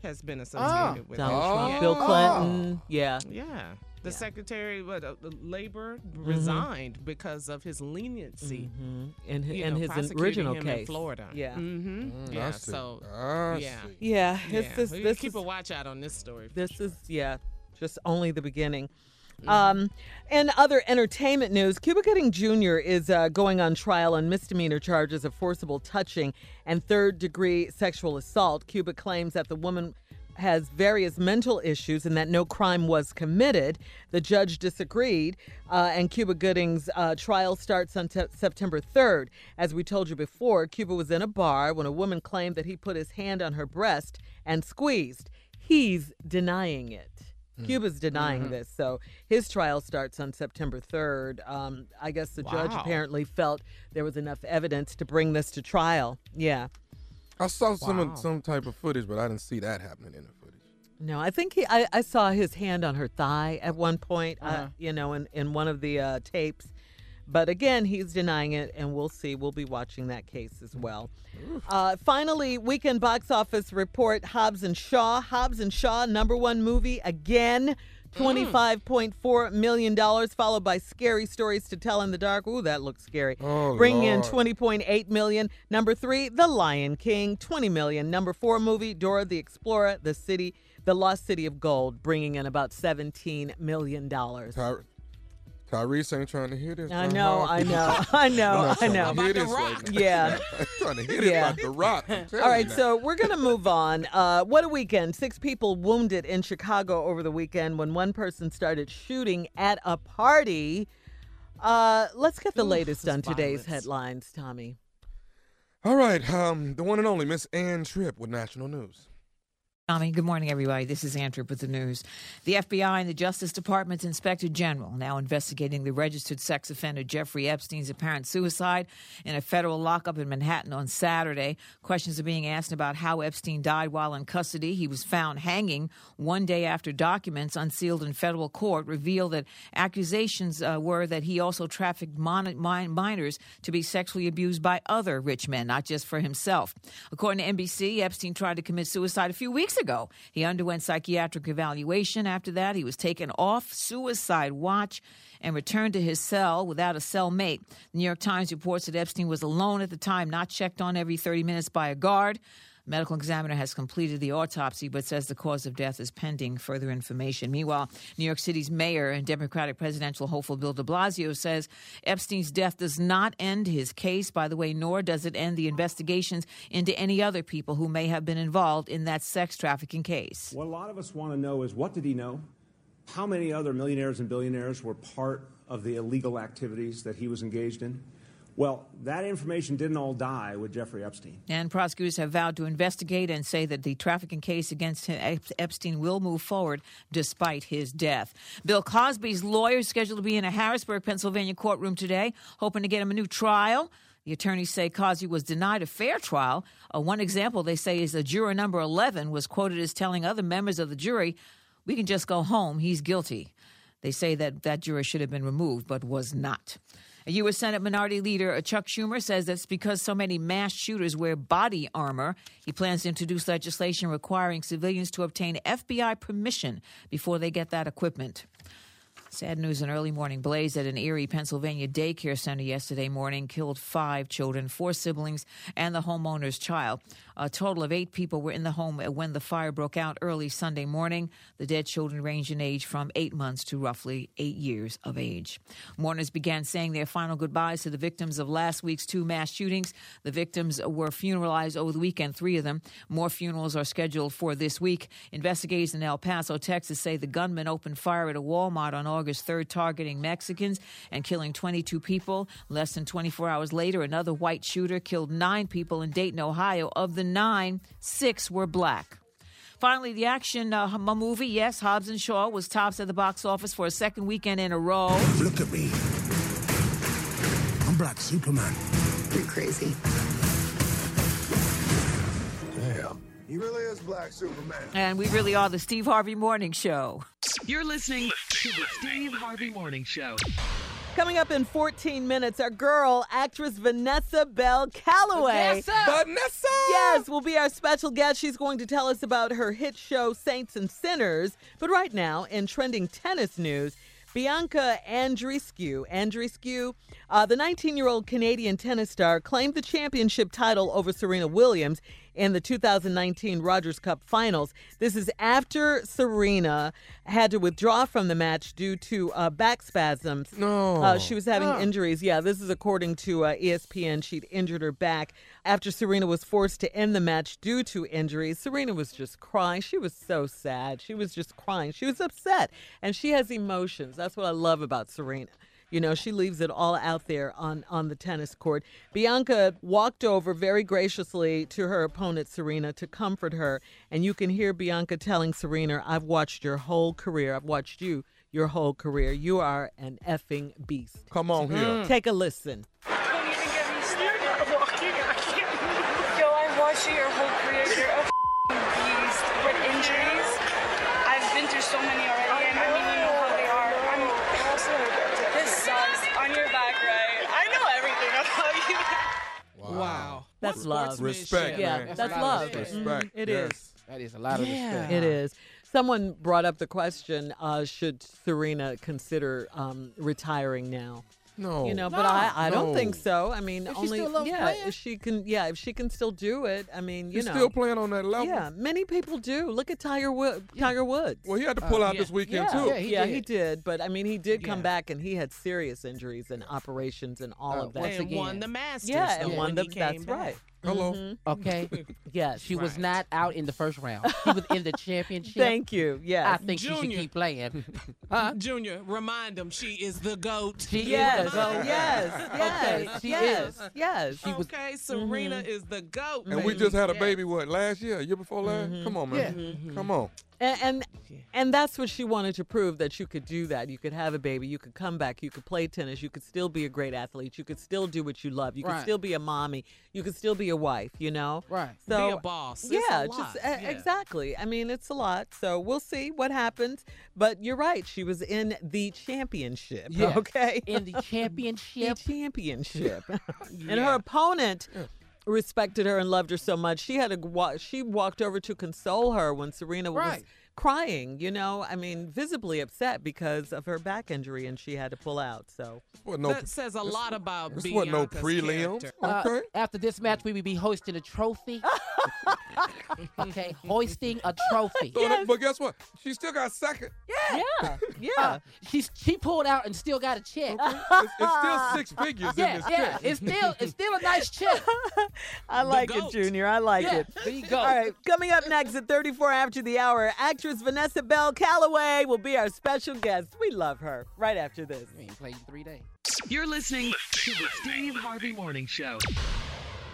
has been associated oh, with Donald Trump, yeah. Bill Clinton. Oh. Yeah. Yeah. The yeah. Secretary of Labor mm-hmm. resigned because of his leniency mm-hmm. and, you and know, his original him case in Florida. Yeah, mm-hmm. mm, yeah. So I yeah, see. yeah. This yeah. Is, well, this keep is, a watch out on this story. This sure. is yeah, just only the beginning. Mm-hmm. Um, and other entertainment news: Cuba Gooding Junior is uh, going on trial on misdemeanor charges of forcible touching and third-degree sexual assault. Cuba claims that the woman has various mental issues and that no crime was committed. The judge disagreed, uh, and Cuba Gooding's uh, trial starts on te- September third. As we told you before, Cuba was in a bar when a woman claimed that he put his hand on her breast and squeezed. He's denying it. Mm. Cuba's denying mm-hmm. this. So his trial starts on September third. Um, I guess the wow. judge apparently felt there was enough evidence to bring this to trial. Yeah. I saw wow. some some type of footage, but I didn't see that happening in the footage. No, I think he. I, I saw his hand on her thigh at one point, uh-huh. uh, you know, in, in one of the uh, tapes. But again, he's denying it, and we'll see. We'll be watching that case as well. Uh, finally, weekend box office report, Hobbs and Shaw. Hobbs and Shaw, number one movie again, twenty-five point four million dollars, followed by Scary Stories to Tell in the Dark. Ooh, that looks scary. Oh, bringing in twenty point eight million dollars. Number three, The Lion King, twenty million dollars. Number four movie, Dora the Explorer, The City, The Lost City of Gold, bringing in about seventeen million dollars. Tyre- Tyrese ain't trying to hear this. I know, I know, I know, I know. About The Rock. Yeah. Trying to hit it about The Rock. All right, so we're going to move on. Uh, what a weekend. Six people wounded in Chicago over the weekend when one person started shooting at a party. Uh, let's get the latest on today's headlines, Tommy. All right, um, the one and only Miss Ann Tripp with National News. Tommy, good morning, everybody. This is Ann Tripp with the news. The F B I and the Justice Department's Inspector General now investigating the registered sex offender Jeffrey Epstein's apparent suicide in a federal lockup in Manhattan on Saturday. Questions are being asked about how Epstein died while in custody. He was found hanging one day after documents unsealed in federal court revealed that accusations uh, were that he also trafficked mon- min- minors to be sexually abused by other rich men, not just for himself. According to N B C, Epstein tried to commit suicide a few weeks ago. He underwent psychiatric evaluation. After that, he was taken off suicide watch and returned to his cell without a cellmate. The New York Times reports that Epstein was alone at the time, not checked on every thirty minutes by a guard. Medical examiner has completed the autopsy but says the cause of death is pending further information. Meanwhile, New York City's mayor and Democratic presidential hopeful Bill de Blasio says Epstein's death does not end his case, by the way, nor does it end the investigations into any other people who may have been involved in that sex trafficking case. What a lot of us want to know is, what did he know? How many other millionaires and billionaires were part of the illegal activities that he was engaged in? Well, that information didn't all die with Jeffrey Epstein. And prosecutors have vowed to investigate and say that the trafficking case against Epstein will move forward despite his death. Bill Cosby's lawyer is scheduled to be in a Harrisburg, Pennsylvania courtroom today, hoping to get him a new trial. The attorneys say Cosby was denied a fair trial. Uh, one example, they say, is that juror number eleven was quoted as telling other members of the jury, "We can just go home. He's guilty." They say that that juror should have been removed but was not. A U S Senate Minority Leader Chuck Schumer says that's because so many mass shooters wear body armor. He plans to introduce legislation requiring civilians to obtain F B I permission before they get that equipment. Sad news, an early morning blaze at an Erie, Pennsylvania daycare center yesterday morning killed five children, four siblings, and the homeowner's child. A total of eight people were in the home when the fire broke out early Sunday morning. The dead children range in age from eight months to roughly eight years of age. Mourners began saying their final goodbyes to the victims of last week's two mass shootings. The victims were funeralized over the weekend, three of them. More funerals are scheduled for this week. Investigators in El Paso, Texas, say the gunman opened fire at a Walmart on August August third, targeting Mexicans and killing twenty-two people. Less than twenty-four hours later, another white shooter killed nine people in Dayton, Ohio. Of the nine, six were black. Finally, the action uh, movie, yes, Hobbs and Shaw, was tops at the box office for a second weekend in a row. Look at me. I'm Black Superman. You're crazy. He really is Black Superman. And we really are the Steve Harvey Morning Show. You're listening to the Steve Harvey Morning Show. Coming up in fourteen minutes, our girl, actress Vanessa Bell Calloway. Vanessa! Vanessa! Yes, will be our special guest. She's going to tell us about her hit show, Saints and Sinners. But right now, in trending tennis news, Bianca Andreescu, Andreescu, uh, the nineteen-year-old Canadian tennis star, claimed the championship title over Serena Williams in the two thousand nineteen Rogers Cup Finals. This is after Serena had to withdraw from the match due to uh, back spasms. No. Uh, she was having oh. injuries. Yeah, this is according to uh, E S P N. She'd injured her back after Serena was forced to end the match due to injuries. Serena was just crying. She was so sad. She was just crying. She was upset. And she has emotions. That's what I love about Serena. You know, she leaves it all out there on, on the tennis court. Bianca walked over very graciously to her opponent, Serena, to comfort her. And you can hear Bianca telling Serena, I've watched your whole career. I've watched you your whole career. You are an effing beast. Come on here. Mm. Take a listen. You don't even get me started walking. I can't move. Yo, I've watched you your whole career. You're a f***ing beast. With injuries, I've been through so many already, and I don't even know how they are. I'm also... Wow. wow. That's Re- love. Respect, yeah, man. That's, that's love. Respect. Mm, it yes. is. That is a lot of yeah. respect. It is. Someone brought up the question, uh, should Serena consider um, retiring now? No. You know, no. but I, I no. don't think so. I mean, if only yeah, playing? if she can yeah, if she can still do it. I mean, you You're know. Still playing on that level. Yeah, many people do. Look at Tiger Wood, Tiger Woods. Well, he had to pull uh, out yeah. this weekend yeah. too. Yeah, he, yeah did. he did, but I mean, he did yeah. come back and he had serious injuries and operations and all uh, of that. Once again. And won the Masters. Yeah, and won the That's back. right. Hello. Mm-hmm. Okay. Yes. She right. was not out in the first round. She was in the championship. Thank you. Yeah. I think Junior. she should keep playing. Huh? Junior, remind them she is the GOAT. She yes. is the GOAT. Yes. Yes. Okay. She yes. is. Yes. She okay. Was, Serena mm-hmm. is the GOAT. And baby. we just had a baby, what, last year? Year before last? Mm-hmm. Come on, man. Yeah. Mm-hmm. Come on. And, and and that's what she wanted to prove, that you could do that. You could have a baby. You could come back. You could play tennis. You could still be a great athlete. You could still do what you love. You right. could still be a mommy. You could still be a wife, you know? Right. So, be a boss. It's yeah, a just, yeah, exactly. I mean, it's a lot. So we'll see what happens. But you're right. She was in the championship, yes. okay? In the championship. The championship. yeah. And her opponent... respected her and loved her so much. She had a she walked over to console her when Serena right. was crying, you know, I mean, visibly upset because of her back injury and she had to pull out. So well, no, that says a lot about this Bianca's no prelims. Uh, okay. After this match, we will be hosting a trophy. okay, hoisting a trophy. So yes. that, but guess what? She still got second. Yeah, yeah. yeah. Uh, she's she pulled out and still got a check. Okay. It's, it's still six figures yeah, in this yeah. check. It's still it's still a nice check. I like it, Junior. I like yeah. it. There you go. All right, coming up next at thirty-four after the hour, act. Vanessa Bell Calloway will be our special guest. We love her. Right after this. We ain't played in three days. You're listening to the Steve Harvey Morning Show.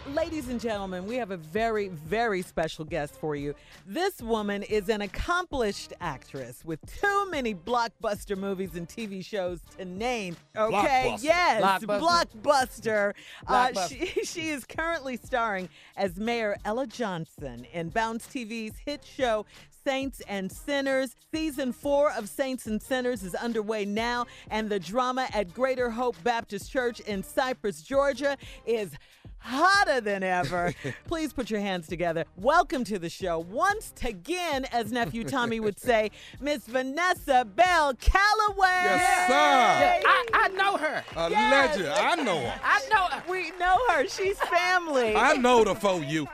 Ladies and gentlemen, we have a very, very special guest for you. This woman is an accomplished actress with too many blockbuster movies and T V shows to name. Okay, blockbuster. yes, blockbuster. blockbuster. blockbuster. Uh, she, she is currently starring as Mayor Ella Johnson in Bounce T V's hit show Saints and Sinners. Season four of Saints and Sinners is underway now, and the drama at Greater Hope Baptist Church in Cypress, Georgia is hotter than ever. Please put your hands together. Welcome to the show once again, as Nephew Tommy would say, Miss Vanessa Bell Calloway. Yes, sir. Yes. I, I know her. A yes. legend. I know her. I know her. We know her. She's family. I know the for you.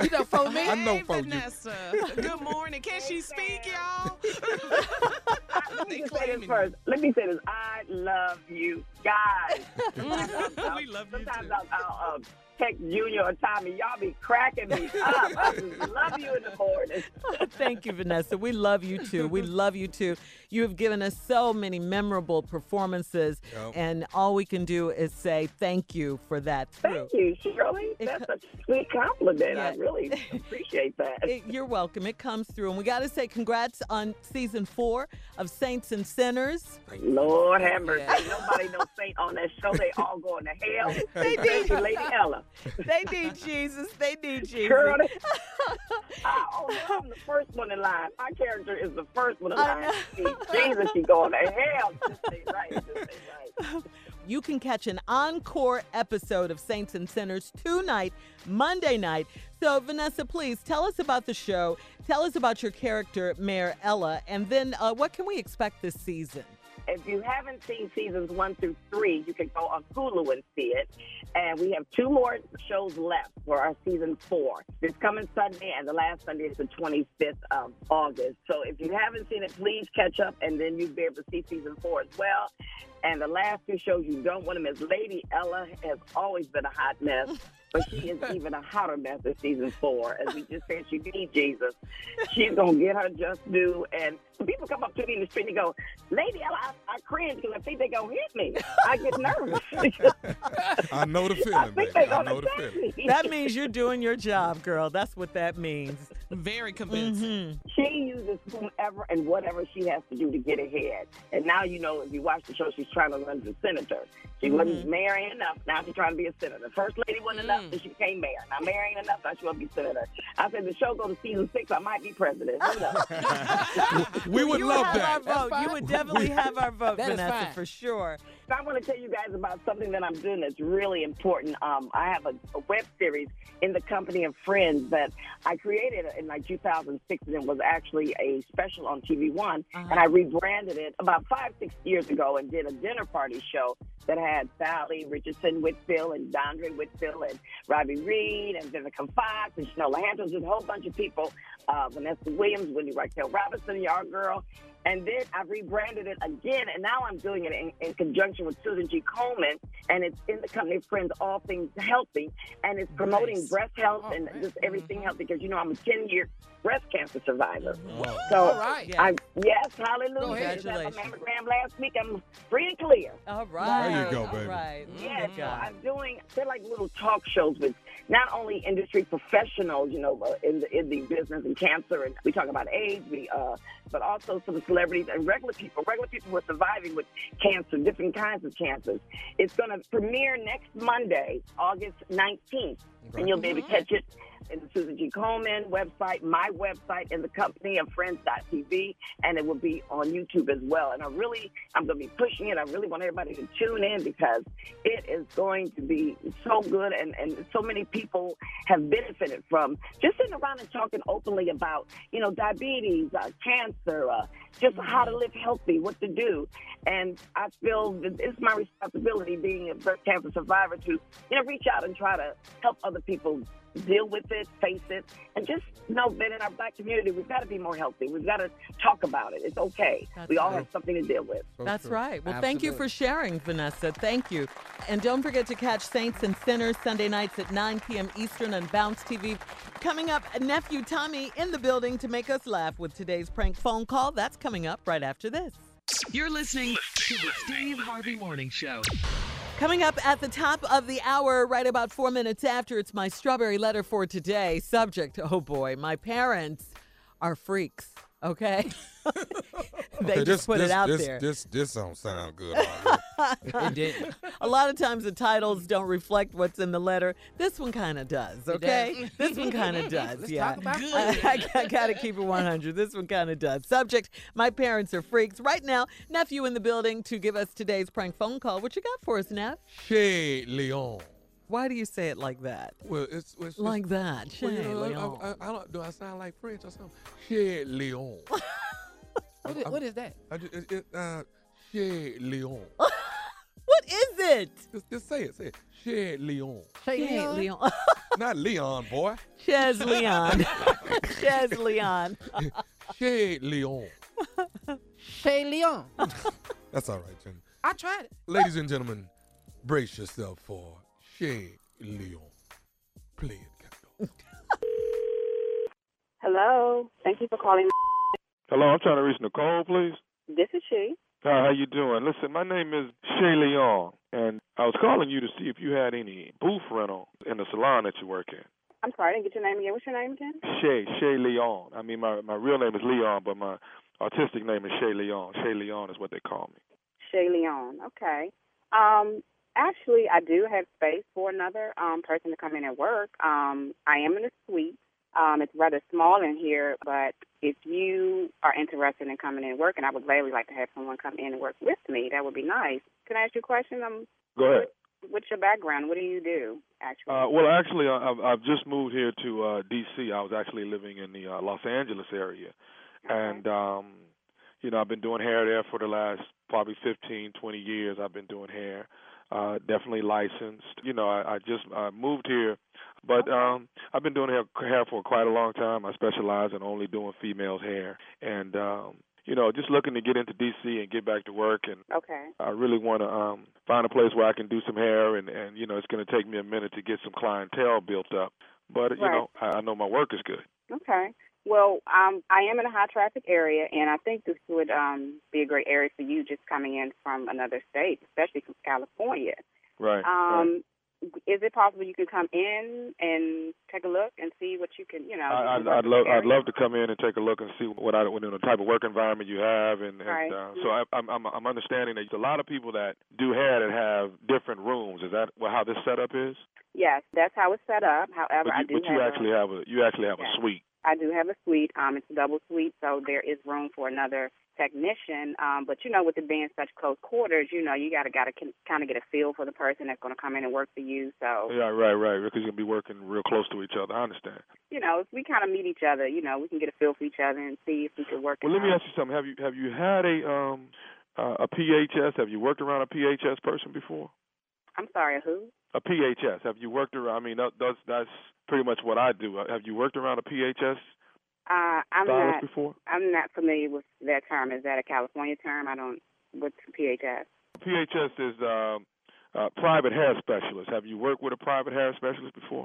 You know for me? Hey, I know for Vanessa. You. Good morning. Can she speak, y'all? Let me say this first. Let me say this. I love you guys. We love you, sometimes too. I'll, I'll, Tech Junior or Tommy, y'all be cracking me up. I just love you in the morning. Thank you, Vanessa. We love you, too. We love you, too. You have given us so many memorable performances, yep. and all we can do is say thank you for that. Thank you, Shirley. That's a sweet compliment. Yeah. I really appreciate that. It, you're welcome. It comes through. And we got to say congrats on season four of Saints and Sinners. Lord have mercy. Yeah. Nobody no saint on that show. They all going to hell. They did. Lady Ella. They need Jesus. They need Jesus. Girl, they, I, oh, I'm the first one in line. My character is the first one in line. Jesus, she's going to hell. Just stay right. Just stay right. You can catch an encore episode of Saints and Sinners tonight, Monday night. So, Vanessa, please tell us about the show. Tell us about your character, Mayor Ella. And then uh, what can we expect this season? If you haven't seen seasons one through three, you can go on Hulu and see it. And we have two more shows left for our season four. This coming Sunday, and the last Sunday is the twenty-fifth of August. So if you haven't seen it, please catch up, and then you'll be able to see season four as well. And the last two shows you don't want to miss. Lady Ella has always been a hot mess, but she is even a hotter mess in season four. As we just said, she needs Jesus. She's going to get her just due. And people come up to me in the street and go, Lady Ella, I, I cringe because I think they're going to hit me. I get nervous. I know the feeling, I think they're going to hit me. That means you're doing your job, girl. That's what that means. Very convincing. Mm-hmm. She uses whomever and whatever she has to do to get ahead. And now, you know, if you watch the show, she's trying to run for senator. She mm-hmm. wasn't mayor enough. Now she's trying to be a senator. First lady wasn't enough, and she became mayor. Now mayor ain't enough. Now she won't be senator. I said the show go to season six, I might be president. Who knows? We would you love have that. Our vote. You would definitely have our vote, Vanessa, for sure. I want to tell you guys about something that I'm doing that's really important. Um, I have a, a web series, In the Company of Friends, that I created in like two thousand six, and it was actually a special on T V One. Uh-huh. And I rebranded it about five, six years ago and did a dinner party show that had Sally Richardson Whitfield and Dondre Whitfield and Robbie Reed and Vivica Fox and Shanola Hampton, just a whole bunch of people. Uh, Vanessa Williams, Wendy Raquel Robinson, y'all girl. And then I've rebranded it again, and now I'm doing it in, in conjunction with Susan G. Komen, and it's In the Company of Friends, All Things Healthy, and it's promoting nice. breast health oh, and right. just everything mm-hmm. healthy, because, you know, I'm a ten-year breast cancer survivor. Wow. So, all right. Yes, I, yes hallelujah. I got my mammogram last week. I'm free and clear. All right. There you go, baby. All right. Yes, so I'm doing, they're like little talk shows with not only industry professionals, you know, in the, in the business and cancer, and we talk about AIDS, we, uh, but also some celebrities and regular people, regular people who are surviving with cancer, different kinds of cancers. It's going to premiere next Monday, August nineteenth, right. and you'll be able to catch it in the Susan G. Komen website, my website, In the Company of Friends dot T V, and it will be on YouTube as well. And I really, I'm going to be pushing it. I really want everybody to tune in, because it is going to be so good, and, and so many people have benefited from just sitting around and talking openly about, you know, diabetes, uh, cancer, uh, just mm-hmm. how to live healthy, what to do. And I feel that it's my responsibility, being a breast cancer survivor, to, you know, reach out and try to help other people deal with it, face it, and just know that in our Black community, we've got to be more healthy. We've got to talk about it. It's okay. That's we all right. have something to deal with. So That's true. right. Well, Absolutely. thank you for sharing, Vanessa. Thank you. And don't forget to catch Saints and Sinners Sunday nights at nine p.m. Eastern on Bounce T V. Coming up, Nephew Tommy in the building to make us laugh with today's prank phone call. That's coming up right after this. You're listening to the Steve Harvey Morning Show. Coming up at the top of the hour, right about four minutes after, it's my strawberry letter for today. Subject, oh boy, my parents are freaks, okay? They okay, just this, put this, it out this, there. This, this, this don't sound good. It did. A lot of times the titles don't reflect what's in the letter. This one kind of does, okay? Does. This one kind of does, Let's yeah. Talk about I, I, I got to keep it one hundred. This one kind of does. Subject, my parents are freaks. Right now, Nephew in the building to give us today's prank phone call. What you got for us, Neff? Chez Leon. Why do you say it like that? Well, it's, it's like it's, that. Chez well, you know, Leon. I, I, I don't, do I sound like French or something? Chez Leon. What is, what is that? I just, it, it, uh, Chez Leon. What is it? Just, just say it. Say it. Chez Leon. Chez Leon. Leon. Not Leon, boy. Chez Leon. Chez Leon. Chez Leon. Chez Leon. That's all right, Jenny. I tried it. Ladies and gentlemen, brace yourself for Chez Leon. Play it, Captain. Hello. Thank you for calling. Hello, I'm trying to reach Nicole, please. This is she. Hi, how you doing? Listen, my name is Chez Leon, and I was calling you to see if you had any booth rental in the salon that you work in. I'm sorry, I didn't get your name again. What's your name again? Chez, Chez Leon. I mean, my, my real name is Leon, but my artistic name is Chez Leon. Chez Leon is what they call me. Chez Leon, okay. Um, actually, I do have space for another um, person to come in and work. Um, I am in a suite. Um, it's rather small in here, but if you are interested in coming in and working, I would gladly like to have someone come in and work with me. That would be nice. Can I ask you a question? Um, Go ahead. What, what's your background? What do you do, actually? Uh, well, actually, I've, I've just moved here to uh, D C I was actually living in the uh, Los Angeles area. Okay. And, um, you know, I've been doing hair there for the last probably fifteen, twenty years. I've been doing hair. Uh, definitely licensed. You know, I, I just I moved here, but um, I've been doing hair, hair for quite a long time. I specialize in only doing females' hair, and um, you know, just looking to get into D C and get back to work. And okay. I really want to um, find a place where I can do some hair, and, and you know, it's going to take me a minute to get some clientele built up. But right. you know, I, I know my work is good. Okay. Well, um, I am in a high-traffic area, and I think this would um, be a great area for you just coming in from another state, especially from California. Right. Um, right. Is it possible you could come in and take a look and see what you can, you know? I, I'd, I'd love, I'd love to come in and take a look and see what, I, what you know, the type of work environment you have, and, and right. uh, mm-hmm. so I, I'm, I'm, I'm understanding that there's a lot of people that do hair that have different rooms. Is that how this setup is? Yes, that's how it's set up. However, you, I do. But you have actually a, have a, you actually have yeah. a suite. I do have a suite. Um, it's a double suite, so there is room for another technician. Um, but, you know, with it being such close quarters, you know, you got to got to kind of get a feel for the person that's going to come in and work for you. So yeah, right, right, because you're going to be working real close to each other. I understand. You know, if we kind of meet each other, you know, we can get a feel for each other and see if we can work. Well, let me ask you something. Have you have you had a um uh, a P H S? Have you worked around a P H S person before? I'm sorry, who? A P H S. Have you worked around? I mean, that, that's that's pretty much what I do. Have you worked around a P H S? Uh, I'm not. Before? I'm not familiar with that term. Is that a California term? I don't. What's P H S? P H S is um, uh, private hair specialist. Have you worked with a private hair specialist before?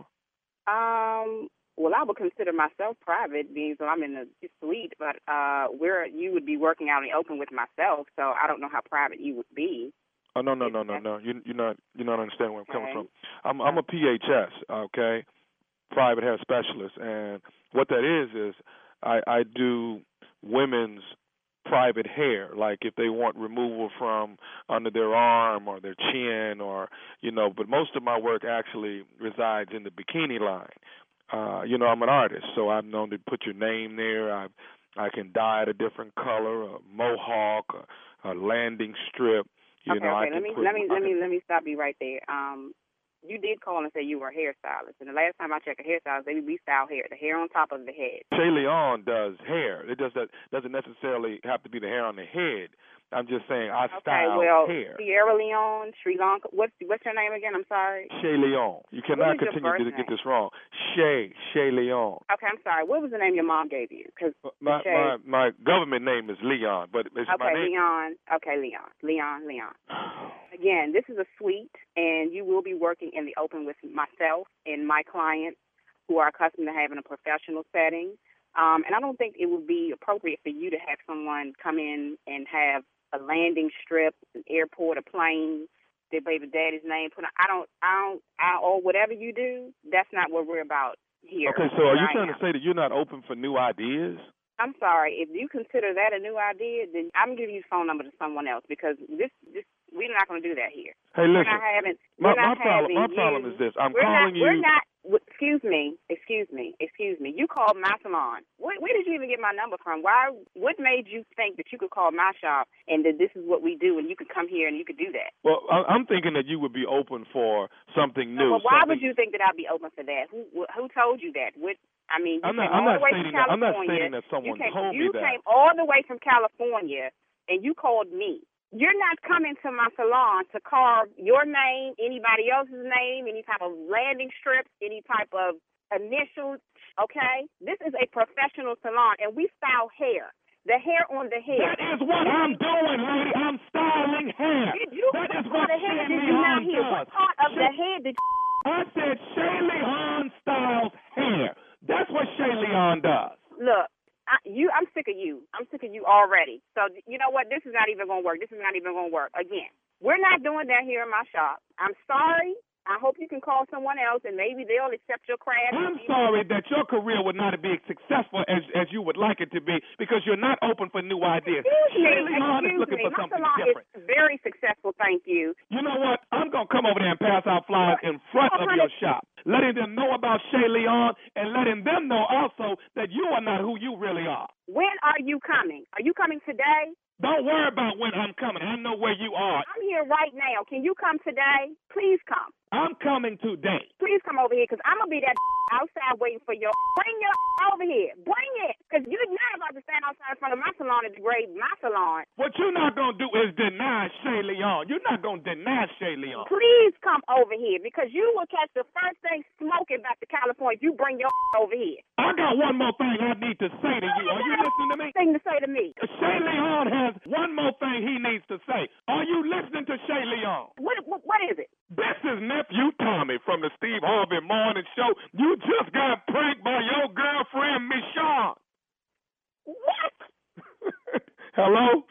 Um. Well, I would consider myself private, being so I'm in a suite, but uh, where you would be working out in the open with myself, so I don't know how private you would be. Oh, no, no, no, no, no. You, you're not, you're not understanding where I'm coming from. I'm, I'm a P H S, okay, private hair specialist, and what that is is I, I do women's private hair, like if they want removal from under their arm or their chin or, you know, but most of my work actually resides in the bikini line. Uh, you know, I'm an artist, so I'm known to put your name there. I've, I can dye it a different color, a mohawk, a, a landing strip. You okay, know, okay. Let me, quit, let me let me let me let me stop you right there. Um, you did call and say you were a hairstylist, and the last time I checked a hairstylist, they we style hair, the hair on top of the head. Chez Leon does hair. It does that doesn't necessarily have to be the hair on the head. I'm just saying I okay, style well, hair. Sierra Leone, Sri Lanka. What's what's your name again? I'm sorry. Chez Leon. You cannot continue to name? Get this wrong. Chez Chez Leon. Okay, I'm sorry. What was the name your mom gave you? Because my, my my government name is Leon, but it's okay, my name. Leon. Okay, Leon. Leon. Leon. Again, this is a suite, and you will be working in the open with myself and my clients who are accustomed to having a professional setting. Um, and I don't think it would be appropriate for you to have someone come in and have a landing strip, an airport, a plane, their baby daddy's name put on. I don't, I don't, I, or whatever you do, that's not what we're about here. Okay, so are you trying to say that you're not open for new ideas? I'm sorry. If you consider that a new idea, then I'm giving you the phone number to someone else because this, this We're not going to do that here. Hey, listen. We're not having, we're my not my, having problem, my problem is this. I'm we're calling not, you. We're not. Excuse me. Excuse me. Excuse me. You called my salon. Where, where did you even get my number from? Why? What made you think that you could call my shop and that this is what we do and you could come here and you could do that? Well, I'm thinking that you would be open for something new. Well, why something... would you think that I'd be open for that? Who who told you that? What? I mean, you I'm came not, all I'm not the way from California. That, I'm not stating that someone you came, told you me that. You came all the way from California and you called me. You're not coming to my salon to carve your name, anybody else's name, any type of landing strips, any type of initials, okay? This is a professional salon, and we style hair. The hair on the hair. That is what I'm doing, lady. I'm styling hair. Did you, that is what the hair did you not hear? What part of she, the hair did you... I said Shaylee Hahn styles hair. That's what Shaylee Hahn does. Look. I, you, I'm sick of you. I'm sick of you already. So, you know what? This is not even going to work. This is not even going to work. Again, we're not doing that here in my shop. I'm sorry. I hope you can call someone else, and maybe they'll accept your craft. I'm sorry that your career would not be as successful as, as you would like it to be because you're not open for new ideas. Excuse me. Excuse me. My salon is very successful, thank you. You know what? I'm going to come over there and pass out flyers in front of your shop, letting them know about Shaylee Hahn and letting them know also that you are not who you really are. When are you coming? Are you coming today? Don't worry about when I'm coming. I know where you are. I'm here right now. Can you come today? Please come. I'm coming today. Please come over here because I'm going to be that outside waiting for your. Bring your over here. Bring it because you're not about to stand outside in front of my salon and degrade my salon. What you're not going to do is deny Shaylee Hahn. You're not going to deny Shaylee Hahn. Please come over here because you will catch the first thing smoking back to California if you bring your over here. I got one more thing I need to say to you. Are you listening to me? Thing to say to me. Shaylee Hahn has one more thing he needs to say. Are you listening to Shaylee Hahn? What, what, what is it? This is Nephew Tommy from the Steve Harvey Morning Show. You just got pranked by your girlfriend, Michonne. What? Hello?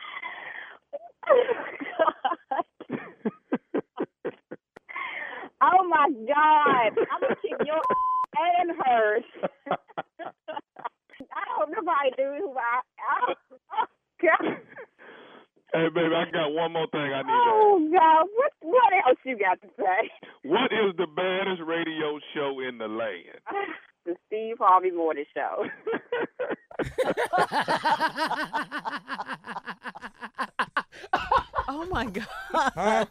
Oh, my God. Oh, my God. I'm going to kick your and hers. I don't know if I do. I, I don't God. Hey, baby, I got one more thing I need oh, to ask. Oh, God, what, what else you got to say? What is the baddest radio show in the land? The Steve Harvey Morning Show. Oh, my God. Huh?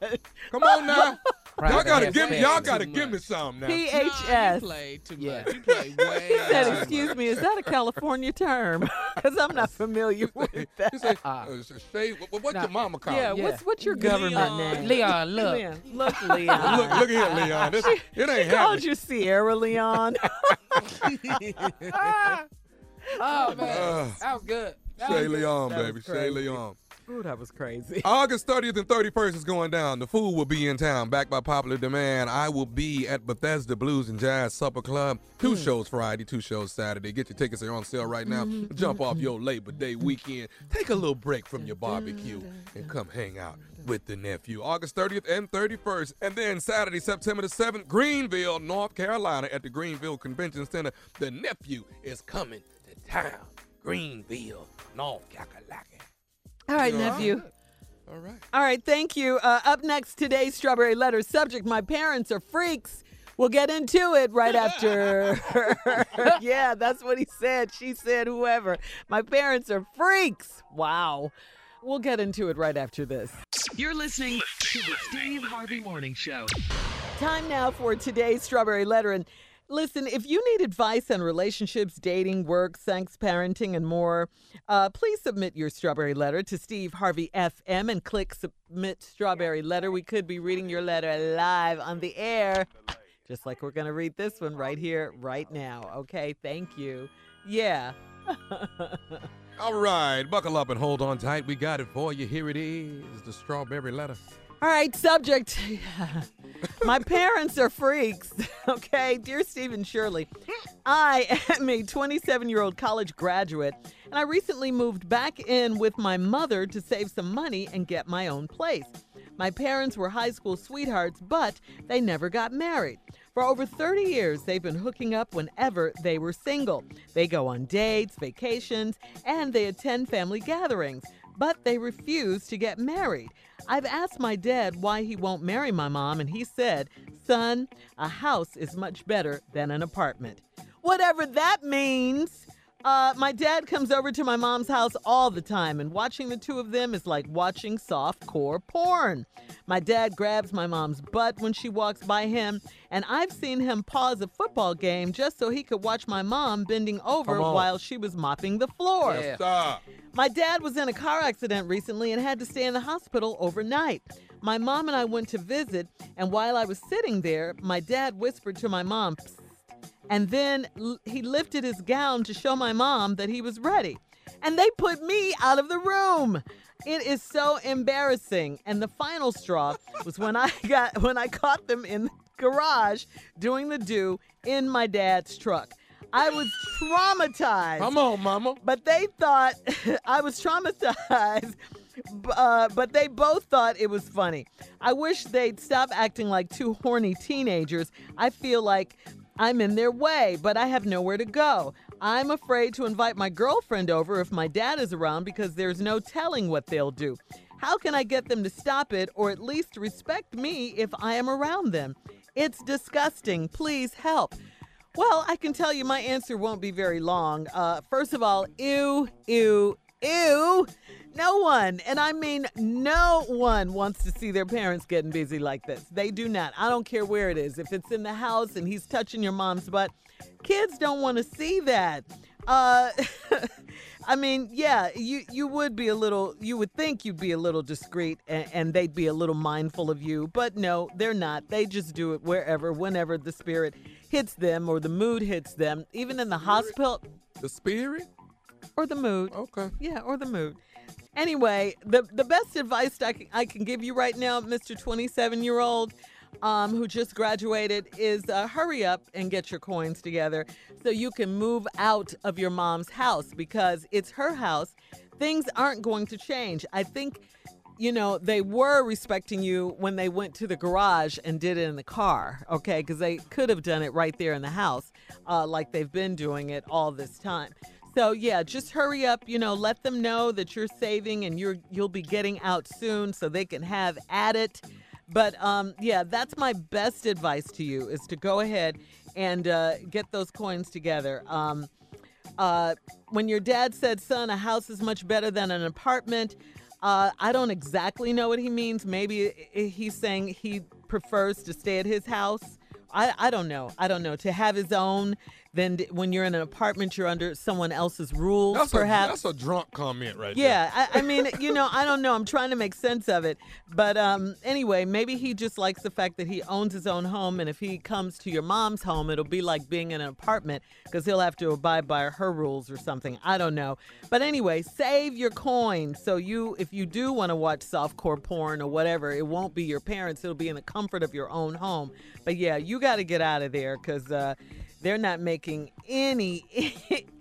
Come on now. Right, y'all gotta give me, y'all gotta give me some now. P H S. No, you play too yeah. much. You play way he said, too "Excuse much. me, is that a California term? Because I'm not familiar with that." You say, uh, say, what, what's nah, your mama call? Yeah, yeah, what's what's your Leon. government name? Leon, look, Leon, look, Leon, look, look here, Leon. This, she, it ain't she called you Sierra Leon. Oh man, uh, that was good. That Shaylee was good. Hahn, that baby, Shaylee Hahn. Ooh, that was crazy. August thirtieth and thirty-first is going down. The food will be in town. Backed by popular demand. I will be at Bethesda Blues and Jazz Supper Club. Two mm. shows Friday, two shows Saturday. Get your tickets. They're on sale right now. Mm-hmm. Jump off your Labor Day weekend. Take a little break from your barbecue and come hang out with the nephew. August thirtieth and thirty-first. And then Saturday, September the seventh, Greenville, North Carolina at the Greenville Convention Center. The nephew is coming to town. Greenville, North Carolina. All right, You're nephew. All right. All right. All right, thank you. Uh, up next, today's Strawberry Letter subject, my parents are freaks. We'll get into it right after. Yeah, that's what he said. She said, whoever. My parents are freaks. Wow. We'll get into it right after this. You're listening to the Steve Harvey Morning Show. Time now for today's Strawberry Letter. And listen, if you need advice on relationships, dating, work, sex, parenting, and more, uh, please submit your Strawberry Letter to Steve Harvey F M and click Submit Strawberry Letter. We could be reading your letter live on the air, just like we're going to read this one right here, right now. Okay, thank you. Yeah. All right, buckle up and hold on tight. We got it for you. Here it is, the Strawberry Letter. All right, subject. My parents are freaks. Okay, dear Stephen Shirley, I am a twenty-seven-year-old college graduate, and I recently moved back in with my mother to save some money and get my own place. My parents were high school sweethearts, but they never got married. For over thirty years, they've been hooking up whenever they were single. They go on dates, vacations, and they attend family gatherings. but they refuse to get married. I've asked my dad why he won't marry my mom, and he said, son, a house is much better than an apartment. Whatever that means. Uh, my dad comes over to my mom's house all the time, and watching the two of them is like watching softcore porn. My dad grabs my mom's butt when she walks by him, and I've seen him pause a football game just so he could watch my mom bending over while she was mopping the floor. Yeah. Stop. My dad was in a car accident recently and had to stay in the hospital overnight. My mom and I went to visit, and while I was sitting there, my dad whispered to my mom, psst. And then he lifted his gown to show my mom that he was ready. And they put me out of the room. It is so embarrassing. And the final straw was when I got when I caught them in the garage doing the do in my dad's truck. I was traumatized. Come on, mama. But they thought I was traumatized. Uh, but they both thought it was funny. I wish they'd stop acting like two horny teenagers. I feel like I'm in their way, but I have nowhere to go. I'm afraid to invite my girlfriend over if my dad is around because there's no telling what they'll do. How can I get them to stop it or at least respect me if I am around them? It's disgusting. Please help. Well, I can tell you my answer won't be very long. Uh, first of all, ew, ew, ew. No one, and I mean no one, wants to see their parents getting busy like this. They do not. I don't care where it is. If it's in the house and he's touching your mom's butt, kids don't want to see that. Uh, I mean, yeah, you, you would be a little, you would think you'd be a little discreet and, and they'd be a little mindful of you. But no, they're not. They just do it wherever, whenever the spirit hits them or the mood hits them, even in the hospital. The spirit? Or the mood. Okay. Yeah, or the mood. Anyway, the, the best advice I can, I can give you right now, Mister twenty-seven-year-old um, who just graduated, is uh, hurry up and get your coins together so you can move out of your mom's house because it's her house. Things aren't going to change. I think, you know, they were respecting you when they went to the garage and did it in the car, okay, because they could have done it right there in the house uh, like they've been doing it all this time. So, yeah, just hurry up, you know, let them know that you're saving and you're, you'll be getting out soon so they can have at it. But, um, yeah, that's my best advice to you is to go ahead and uh, get those coins together. Um, uh, when your dad said, son, a house is much better than an apartment, uh, I don't exactly know what he means. Maybe he's saying he prefers to stay at his house. I, I don't know. I don't know. To have his own, then when you're in an apartment, you're under someone else's rules, that's perhaps. A, that's a drunk comment right yeah, there. Yeah. I, I mean, you know, I don't know. I'm trying to make sense of it. But um, anyway, maybe he just likes the fact that he owns his own home. And if he comes to your mom's home, it'll be like being in an apartment because he'll have to abide by her rules or something. I don't know. But anyway, save your coin. So you, if you do want to watch softcore porn or whatever, it won't be your parents. It'll be in the comfort of your own home. But yeah, you got to get out of there because uh, they're not making any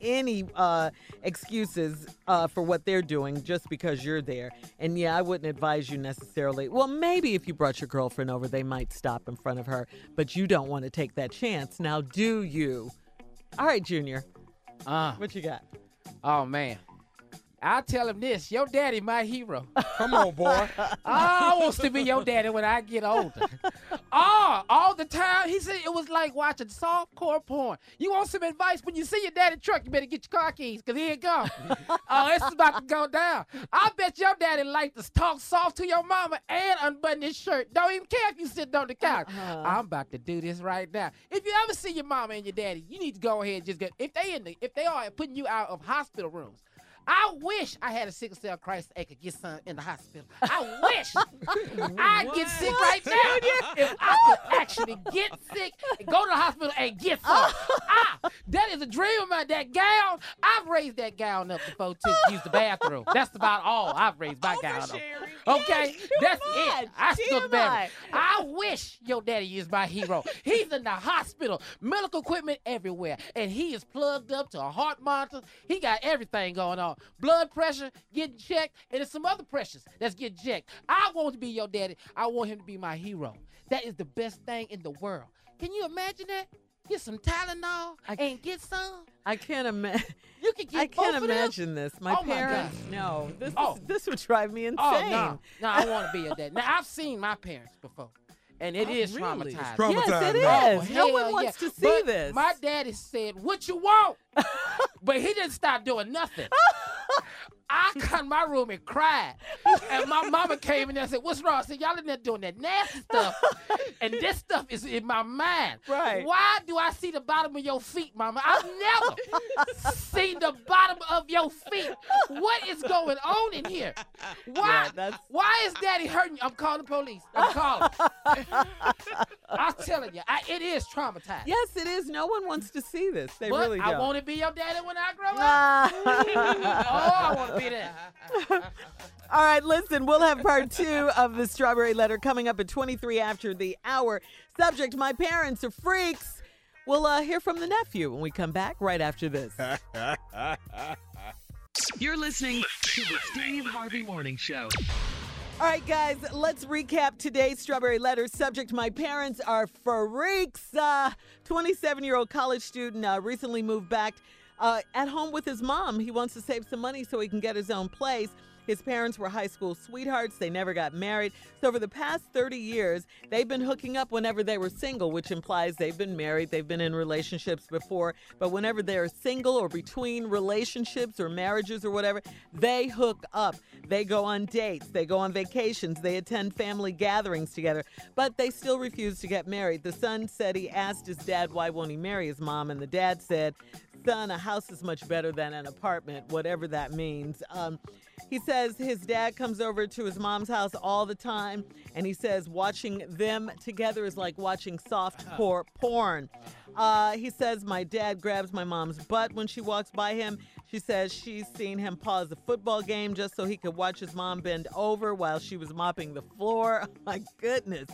any uh, excuses uh, for what they're doing just because you're there. And yeah, I wouldn't advise you necessarily. Well, maybe if you brought your girlfriend over, they might stop in front of her, but you don't want to take that chance. Now, do you? All right, Junior. Uh, what you got? Oh, man. I'll tell him this. Your daddy my hero. Come on, boy. I wants to be your daddy when I get older. Oh, all the time. He said it was like watching softcore porn. You want some advice? When you see your daddy truck, you better get your car keys because here it goes. Oh, it's about to go down. I bet your daddy liked to talk soft to your mama and unbutton his shirt. Don't even care if you sit on the couch. Uh-huh. I'm about to do this right now. If you ever see your mama and your daddy, you need to go ahead and just get, if they in the, if they are putting you out of hospital rooms, I wish I had a sickle cell crisis and could get some in the hospital. I wish I'd get sick right now if I could actually get sick and go to the hospital and get some. I, that is a dream of mine. That gown, I've raised that gown up before to use the bathroom. That's about all I've raised my gown up. Okay, yes, that's much. It. I still the bathroom. I wish your daddy is my hero. He's in the hospital, medical equipment everywhere, and he is plugged up to a heart monitor. He got everything going on. Blood pressure getting checked, and there's some other pressures that's getting checked. I want to be your daddy. I want him to be my hero. That is the best thing in the world. Can you imagine that? get some Tylenol I, and get some. I can't imagine. You can get. I can't imagine this. My oh parents, my no. This oh. is, this would drive me insane. Oh, no, no, I want to be a dad. Now I've seen my parents before, and it oh, is really? traumatizing. It's traumatizing. Yes, it no. is. Hell no one wants yeah. to see but this. My daddy said, "What you want?" But he didn't stop doing nothing. I got in my room and cried. And my mama came in there and said, "What's wrong?" I said, "Y'all in there doing that nasty stuff. And this stuff is in my mind. Right. Why do I see the bottom of your feet, mama? I've never seen the bottom of your feet. What is going on in here? Why yeah, Why is daddy hurting you? I'm calling the police. I'm calling." I'm telling you, I, it is traumatizing. Yes, it is. No one wants to see this. They but really don't. I want to be your daddy when I grow up. Oh, I want to be there. All right, listen, we'll have part two of the Strawberry Letter coming up at twenty-three after the hour. Subject, my parents are freaks. We'll uh, hear from the nephew when we come back right after this. You're listening to the Steve Harvey Morning Show. All right, guys, let's recap today's Strawberry Letter. Subject, my parents are freaks. Uh, twenty-seven-year-old college student uh, recently moved back Uh, at home with his mom. He wants to save some money so he can get his own place. His parents were high school sweethearts. They never got married. So for the past thirty years, they've been hooking up whenever they were single, which implies they've been married. They've been in relationships before. But whenever they're single or between relationships or marriages or whatever, they hook up. They go on dates. They go on vacations. They attend family gatherings together. But they still refuse to get married. The son said he asked his dad, why won't he marry his mom? And the dad said, "Son, a house is much better than an apartment," whatever that means. Um, he said, Says his dad comes over to his mom's house all the time, and he says watching them together is like watching soft core porn. Uh, he says my dad grabs my mom's butt when she walks by him. She says she's seen him pause the football game just so he could watch his mom bend over while she was mopping the floor. Oh, my goodness.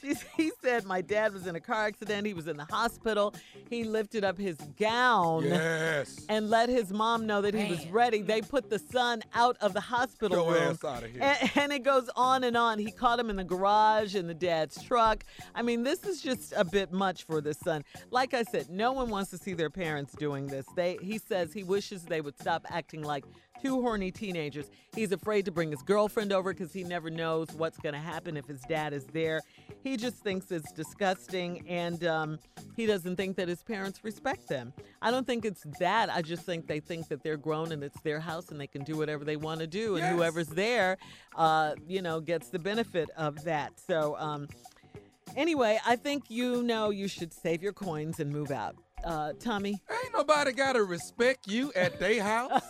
She, he said my dad was in a car accident. He was in the hospital. He lifted up his gown yes. and let his mom know that he Man. was ready. They put the son out of the hospital Go room. Ass out of here. And, and it goes on and on. He caught him in the garage, in the dad's truck. I mean, this is just a bit much for the son. Like I said, no one wants to see their parents doing this. They, he says he wishes they would stop acting like two horny teenagers. He's afraid to bring his girlfriend over because he never knows what's going to happen if his dad is there. He just thinks it's disgusting, and um, he doesn't think that his parents respect them. I don't think it's that. I just think they think that they're grown and it's their house and they can do whatever they want to do, and yes. whoever's there, uh, you know, gets the benefit of that. So um, anyway, I think you know you should save your coins and move out. Uh, Tommy? Ain't nobody got to respect you at their house.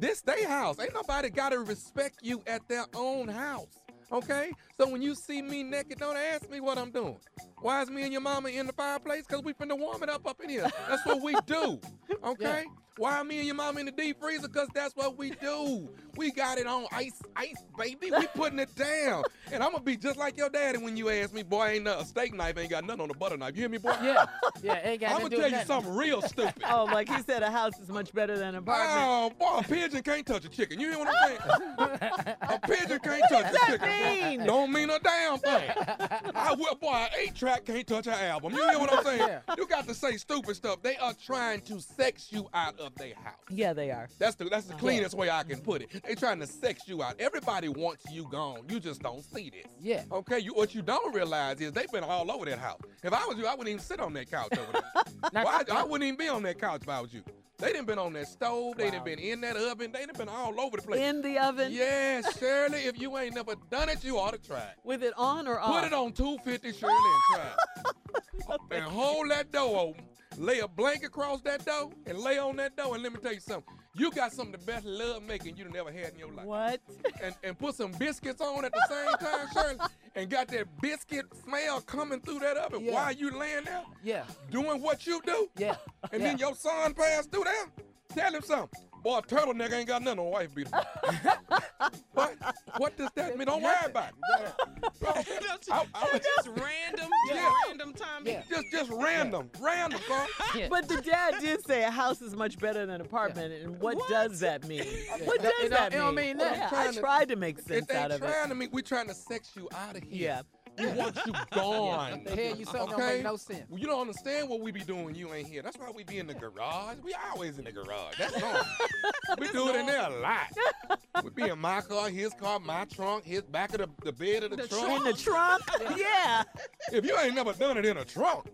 This they house. Ain't nobody got to respect you at their own house, okay? So when you see me naked, don't ask me what I'm doing. Why is me and your mama in the fireplace? Because we finna warm it up up in here. That's what we do, okay? Yeah. Why are me and your mama in the deep freezer? Because that's what we do. We got it on ice, ice, baby. We putting it down. And I'm going to be just like your daddy when you ask me, boy, ain't a steak knife ain't got nothing on a butter knife. You hear me, boy? Yeah, yeah, ain't got I'm going to tell you something real stupid. Oh, like he said, a house is much better than an apartment. Oh, boy, a pigeon can't touch a chicken. You hear what I'm saying? A pigeon can't touch a chicken. What does that mean? Don't mean a damn thing. I will, boy, an eight-track can't touch an album. You hear what I'm saying? Yeah. You got to say stupid stuff. They are trying to sex you out of their house. Yeah, they are. That's the that's the uh-huh. cleanest way I can put it. They trying to sex you out. Everybody wants you gone. You just don't see this. Yeah. Okay. You what you don't realize is they've been all over that house. If I was you, I wouldn't even sit on that couch over there. Now, well, I, I wouldn't even be on that couch if I was you. They done been on that stove. They wow. done been in that oven. They done been all over the place. In the oven? Yeah, Shirley, if you ain't never done it, you ought to try it. With it on or off? Put it on two fifty, Shirley, and try it. No, and hold you. that door open. Lay a blanket across that door and lay on that door. And let me tell you something. You got some of the best love making you've never had in your life. What? And and put some biscuits on at the same time, Shirley, and got that biscuit smell coming through that oven yeah. while you laying there. Yeah. Doing what you do. Yeah. And yeah. then your son passed through there. Tell him something. Boy, a turtleneck ain't got nothing on wife beater. What? What does that mean? Don't worry about it. Bro, I, I was just random, just yeah. random, Tommy. Yeah. Just, just random, yeah. random, bro. Yeah. But the dad did say a house is much better than an apartment, yeah. and what, what does that mean? Yeah. What does it, that it mean? It don't mean that. Yeah, I tried to, to make sense out of it. Trying to mean, we're trying to sex you out of here. Yeah. We want you gone. Yeah, tell you something okay? Don't make no sense. Well, you don't understand what we be doing. You ain't here. That's why we be in the garage. We always in the garage. That's normal. We do it in there a lot. We be in my car, his car, my trunk, his back of the, the bed of the, the trunk. trunk. In the trunk? Yeah. If you ain't never done it in a trunk.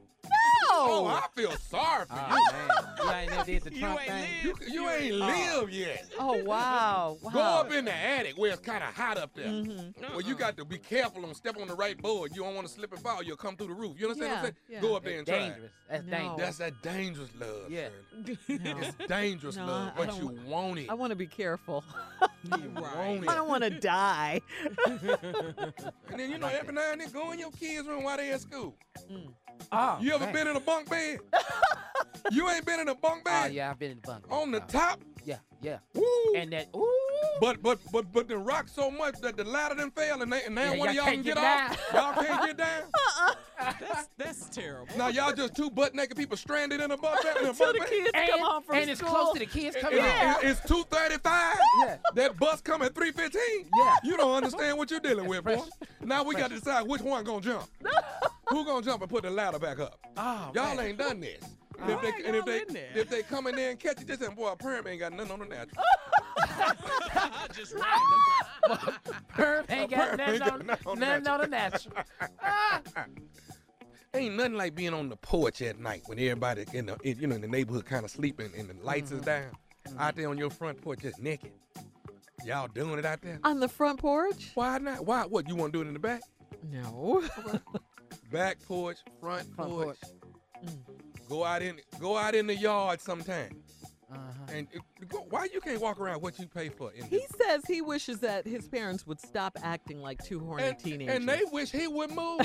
Oh, I feel sorry for oh, you. Man. You ain't never did the Trump you thing. You, you, you ain't oh. lived yet. Oh, wow. wow. Go up in the attic where it's kind of hot up there. Mm-hmm. Well, you got to be careful and step on the right board. You don't want to slip and fall. You'll come through the roof. You understand yeah, what I'm saying? Yeah. Go up there and dangerous. try. That's no. dangerous. That's that dangerous love. Yeah. No. It's dangerous no, love, I, but I you want it. I want to be careful. You right. I don't want to die. And then, you know, every now and then go in your kids' room while they're at school. Mm. Oh, you ever man. been in a bunk bed? You ain't been in a bunk bed? Oh, yeah, I've been in a bunk bed. On the oh. top? Yeah, yeah. Woo! And that, ooh! But, but, but, but they rock so much that the ladder done fell and, they, and now yeah, one of y'all can get, get off. Y'all can't get down? Uh-uh. That's, that's terrible. Now, y'all just two butt-naked people stranded in a bunk bed. Till the bed. kids and, come home from and school. And it's close to the kids coming home. Yeah. It's two thirty-five. Yeah. That bus come at three fifteen. Yeah. You don't understand what you're dealing that's with, fresh. boy. Now we got to decide which one gonna jump. Who gonna jump and put the ladder back up? Oh, y'all ain't done this. And if, they, and if they if they come in there and catch it, just saying, boy, Perm ain't got nothing on the natural. Just random. Perm ain't got nothing on, on, nothing on the natural. Ah. Ain't nothing like being on the porch at night when everybody in the you know in the neighborhood kind of sleeping and the lights mm-hmm. is down. Mm-hmm. Out there on your front porch just naked. Y'all doing it out there? On the front porch? Why not? Why? What, you want to do it in the back? No. Back porch, front, front porch. porch. Mm. Go out in, go out in the yard sometime. Uh-huh. And it, go, why you can't walk around what you pay for? In he this? says he wishes that his parents would stop acting like two horny and, teenagers. And they wish he would move.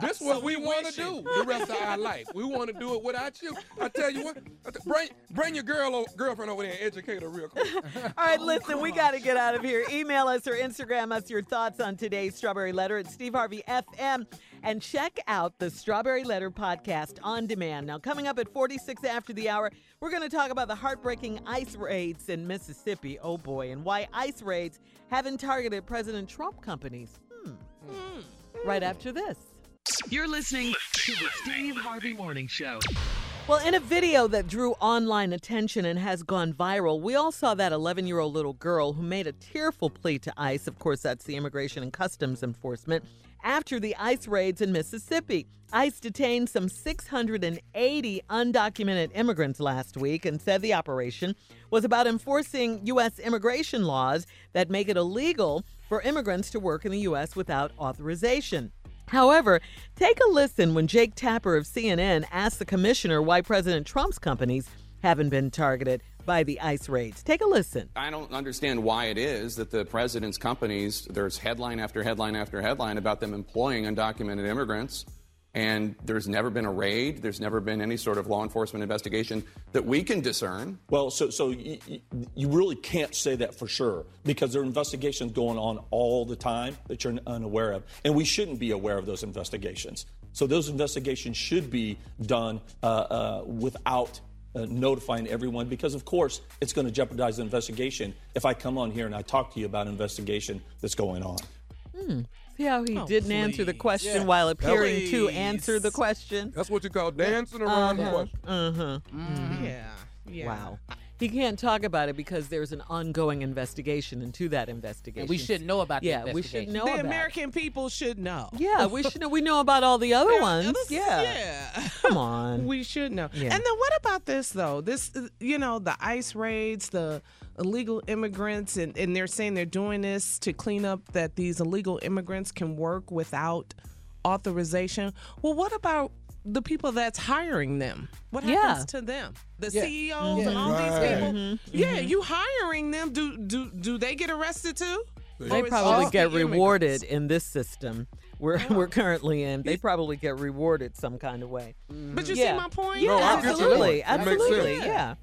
This is what so we want to do the rest of our life. We want to do it without you. I tell you what, bring bring your girl or girlfriend over there and educate her real quick. All right, oh, listen, we got to get out of here. Email us or Instagram us your thoughts on today's Strawberry Letter at Steve Harvey F M. And check out the Strawberry Letter podcast on demand. Now, coming up at forty-six after the hour, we're going to talk about the heartbreaking ICE raids in Mississippi. Oh, boy. And why ICE raids haven't targeted President Trump companies. Hmm. Mm. Right after this. You're listening to the Steve Harvey Morning Show. Well, in a video that drew online attention and has gone viral, we all saw that eleven-year-old little girl who made a tearful plea to ICE. Of course, that's the Immigration and Customs Enforcement. After the ICE raids in Mississippi, ICE detained some six hundred eighty undocumented immigrants last week and said the operation was about enforcing U S immigration laws that make it illegal for immigrants to work in the U S without authorization. However, take a listen when Jake Tapper of C N N asked the commissioner why President Trump's companies haven't been targeted by the ICE raids. Take a listen. I don't understand why it is that the president's companies, there's headline after headline after headline about them employing undocumented immigrants, and there's never been a raid. There's never been any sort of law enforcement investigation that we can discern. Well, so so you, you really can't say that for sure, because there are investigations going on all the time that you're unaware of, and we shouldn't be aware of those investigations. So those investigations should be done uh, uh, without Uh, notifying everyone, because of course it's going to jeopardize the investigation if I come on here and I talk to you about an investigation that's going on. Hmm. See how he oh, didn't please. answer the question yeah. while appearing please. to answer the question. That's what you call dancing around uh-huh. the question. Uh-huh. Mm-hmm. Yeah. yeah. Wow. He can't talk about it because there's an ongoing investigation into that investigation. And we should know about yeah, the investigation. Yeah, we should know the about American it. people should know. Yeah, we should know. We know about all the other there, ones. Others, yeah. yeah. Come on. We should know. Yeah. And then what about this, though? This, you know, the ICE raids, the illegal immigrants, and, and they're saying they're doing this to clean up that these illegal immigrants can work without authorization. Well, what about the people that's hiring them? What happens yeah. to them? The yeah. C E Os yeah. and all right. these people. Mm-hmm. Yeah, you hiring them. Do do do they get arrested too? They or probably get the rewarded immigrants? in this system we're oh. we're currently in. They probably get rewarded some kind of way. Mm-hmm. But you yeah. see my point? Yeah, no, absolutely, absolutely. Yeah.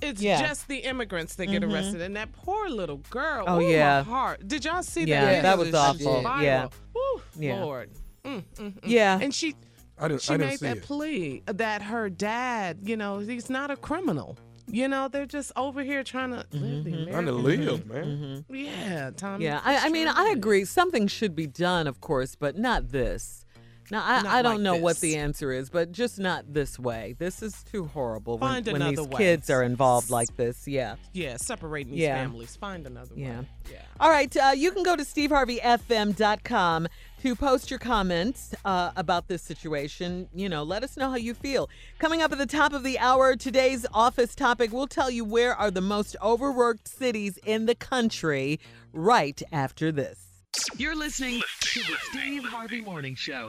It's yeah. just the immigrants that get mm-hmm. arrested, and that poor little girl. Oh Ooh, yeah. My heart. Did y'all see yeah, that? Yeah, that was awful. Viral. Yeah. Ooh, yeah. Lord. Mm, mm, mm. Yeah. And she. I didn't, she I didn't made that it. plea that her dad, you know, he's not a criminal. You know, they're just over here trying to mm-hmm. live the American. Trying to live, man. Mm-hmm. Yeah, Tommy. Yeah, I, I mean, I agree. Something should be done, of course, but not this. Now, I, I don't like know this. what the answer is, but just not this way. This is too horrible when, when these way. kids are involved like this. Yeah. Yeah, separating these yeah. families. Find another yeah. way. Yeah. All right, uh, you can go to steve harvey f m dot com to post your comments uh, about this situation. You know, let us know how you feel. Coming up at the top of the hour, today's office topic, we'll tell you where are the most overworked cities in the country right after this. You're listening to the Steve Harvey Morning Show.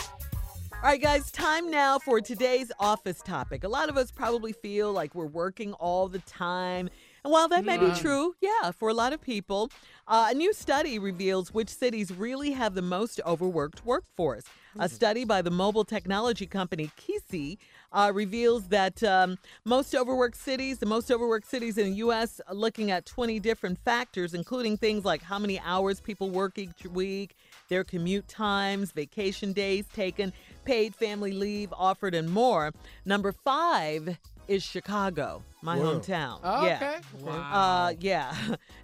All right, guys, time now for today's office topic. A lot of us probably feel like we're working all the time. And while that may be true, yeah, for a lot of people, uh, a new study reveals which cities really have the most overworked workforce. A study by the mobile technology company Kisi uh, reveals that um, most overworked cities, the most overworked cities in the U S, are looking at twenty different factors, including things like how many hours people work each week, their commute times, vacation days taken, paid family leave offered, and more. Number five is Chicago, my Whoa. hometown. Oh, yeah. Okay. Wow. Uh, yeah.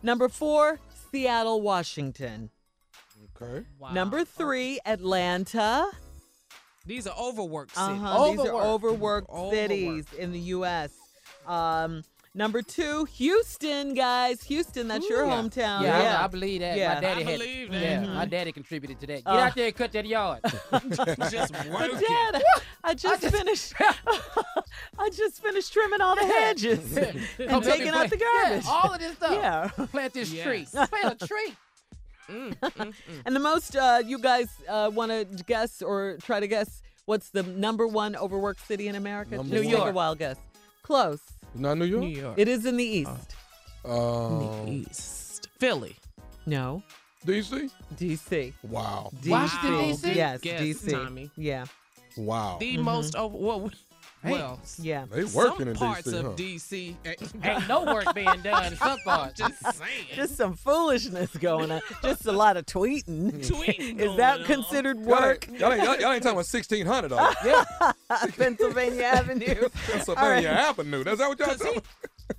Number four, Seattle, Washington. Okay. Wow. Number three, Atlanta. These are overworked cities. Uh-huh. Overworked. These are overworked, overworked cities in the U S. Um, number two, Houston, guys. Houston, that's Ooh, your yeah. hometown. Yeah, yeah. I, I believe that. Yeah. My daddy I had, believe that. Yeah, mm-hmm. My daddy contributed to that. Get uh, out there and cut that yard. Just working. Dad, I just, I just finished. I just finished trimming all the hedges and oh, taking out plant, the garbage. Yeah, all of this stuff. Yeah. Plant this yes. tree. Plant a tree. Mm, mm, mm. And the most, uh, you guys uh, want to guess or try to guess what's the number one overworked city in America? Number New one. York. Take a wild guess. Close. It's not New York? New York. It is in the east. Uh, in the east. Philly. No. D C? D C. Wow. D C. Washington, D C? Yes, D C. Tommy. Yeah. Wow. The mm-hmm. most over... Well, well yeah. They working in D C, some parts of huh? D C ain't no work being done. Some parts. Just saying. Just some foolishness going on. Just a lot of tweeting. Tweeting. Is that considered on. work? Y'all ain't, y'all, ain't, y'all ain't talking about sixteen hundred dollars. Yeah. Pennsylvania Avenue. Pennsylvania right. Avenue. That's that what y'all talking about?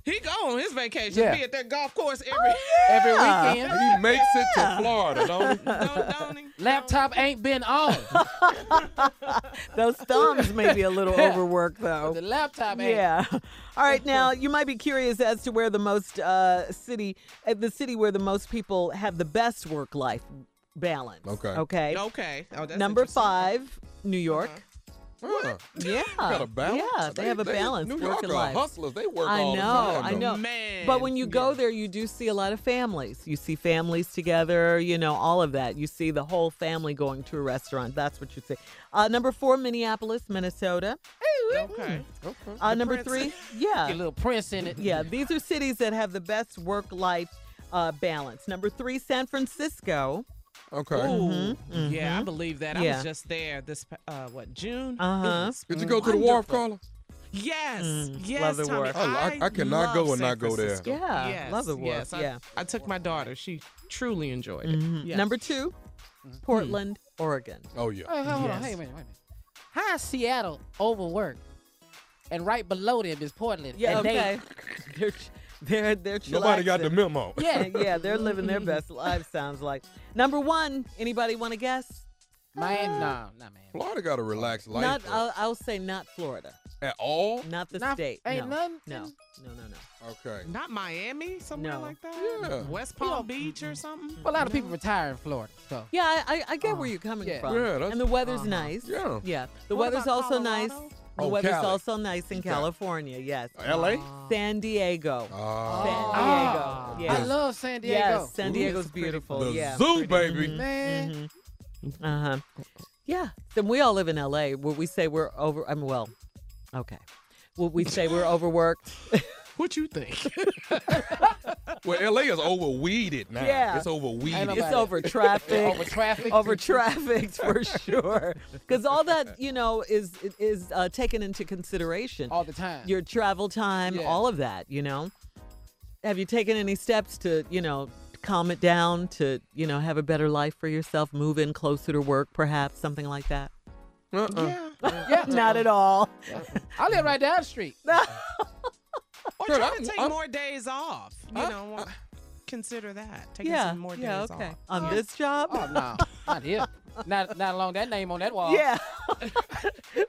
He go on his vacation, yeah. be at that golf course every oh, yeah. every weekend. He makes yeah. it to Florida, don't he? No, don't he? Laptop ain't been on. Those thumbs may be a little overworked, though. But the laptop ain't. Yeah. All right, now, you might be curious as to where the most uh, city, uh, the city where the most people have the best work-life balance. Okay. Okay. Okay. Oh, that's Number five, New York. Uh-huh. What? Yeah, got a balance. Yeah, they, they have a they, balance. New York are hustlers. They work I all know, the time. I know, I know. But when you go yeah. there, you do see a lot of families. You see families together. You know, all of that. You see the whole family going to a restaurant. That's what you see. Uh, number four, Minneapolis, Minnesota. Okay. okay. Uh, number prince. three, yeah, get a little prince in it. Yeah, these are cities that have the best work-life uh, balance. Number three, San Francisco. Okay. Ooh, mm-hmm, mm-hmm. Yeah, I believe that. Yeah. I was just there this, uh, what, June? Uh-huh. Did you go wonderful. to the Wharf, Carla? Yes. Mm, yes, love Tommy. The I, I, I cannot go and not go there. Yeah. Yes, love the Wharf. Yes, I, yeah. I took my daughter. She truly enjoyed it. Mm-hmm. Yes. Number two, Portland, mm. Oregon. Oh, yeah. Hey, hold yes. on. Hey, wait, wait, wait. How is Seattle overworked? And right below them is Portland. Yeah, and okay. They, They're, they're Nobody got the memo. Yeah, yeah, they're living their best life, sounds like. Number one, anybody want to guess? Miami, uh, no, not Miami. Florida got a relaxed life. Not, I'll, I'll say not Florida. At all? Not the not, state. Ain't no, none? No, no, no, no. Okay. Not Miami? Somewhere no. like that? Yeah. West Palm Beach or something? Well, a lot of people retire in Florida. So. Yeah, I, I, I get uh, where you're coming yeah. from. Yeah, that's, and the weather's uh-huh. nice. Yeah. Yeah. The what weather's also nice. The oh, weather's Cali. also nice in okay. California, yes. L A? San Diego. Oh. San Diego. Yes. I love San Diego. Yes, San Diego's Ooh, beautiful. The yeah. zoo, baby. Mm-hmm. Man. Mm-hmm. Uh-huh. Yeah. Then we all live in L A. Would we say we're over... I mean, well, okay. Would we say we're overworked? What you think? Well, L A is overweeded now. Yeah. It's overweeded. It's over traffic. Over traffic. Over traffic for sure. Because all that, you know, is is uh, taken into consideration. All the time. Your travel time, yeah. all of that, you know. Have you taken any steps to, you know, calm it down, to, you know, have a better life for yourself, move in closer to work, perhaps, something like that? Uh-uh. Yeah. Yeah, not at all. I live right down the street. No. Or sure, try I'm, to take I'm, more days off. You I'm, know, I'm, consider that. Taking yeah, some more days yeah, okay. off. On yeah. this job? Oh, no. Not here. Not, not along that name on that wall. Yeah. we,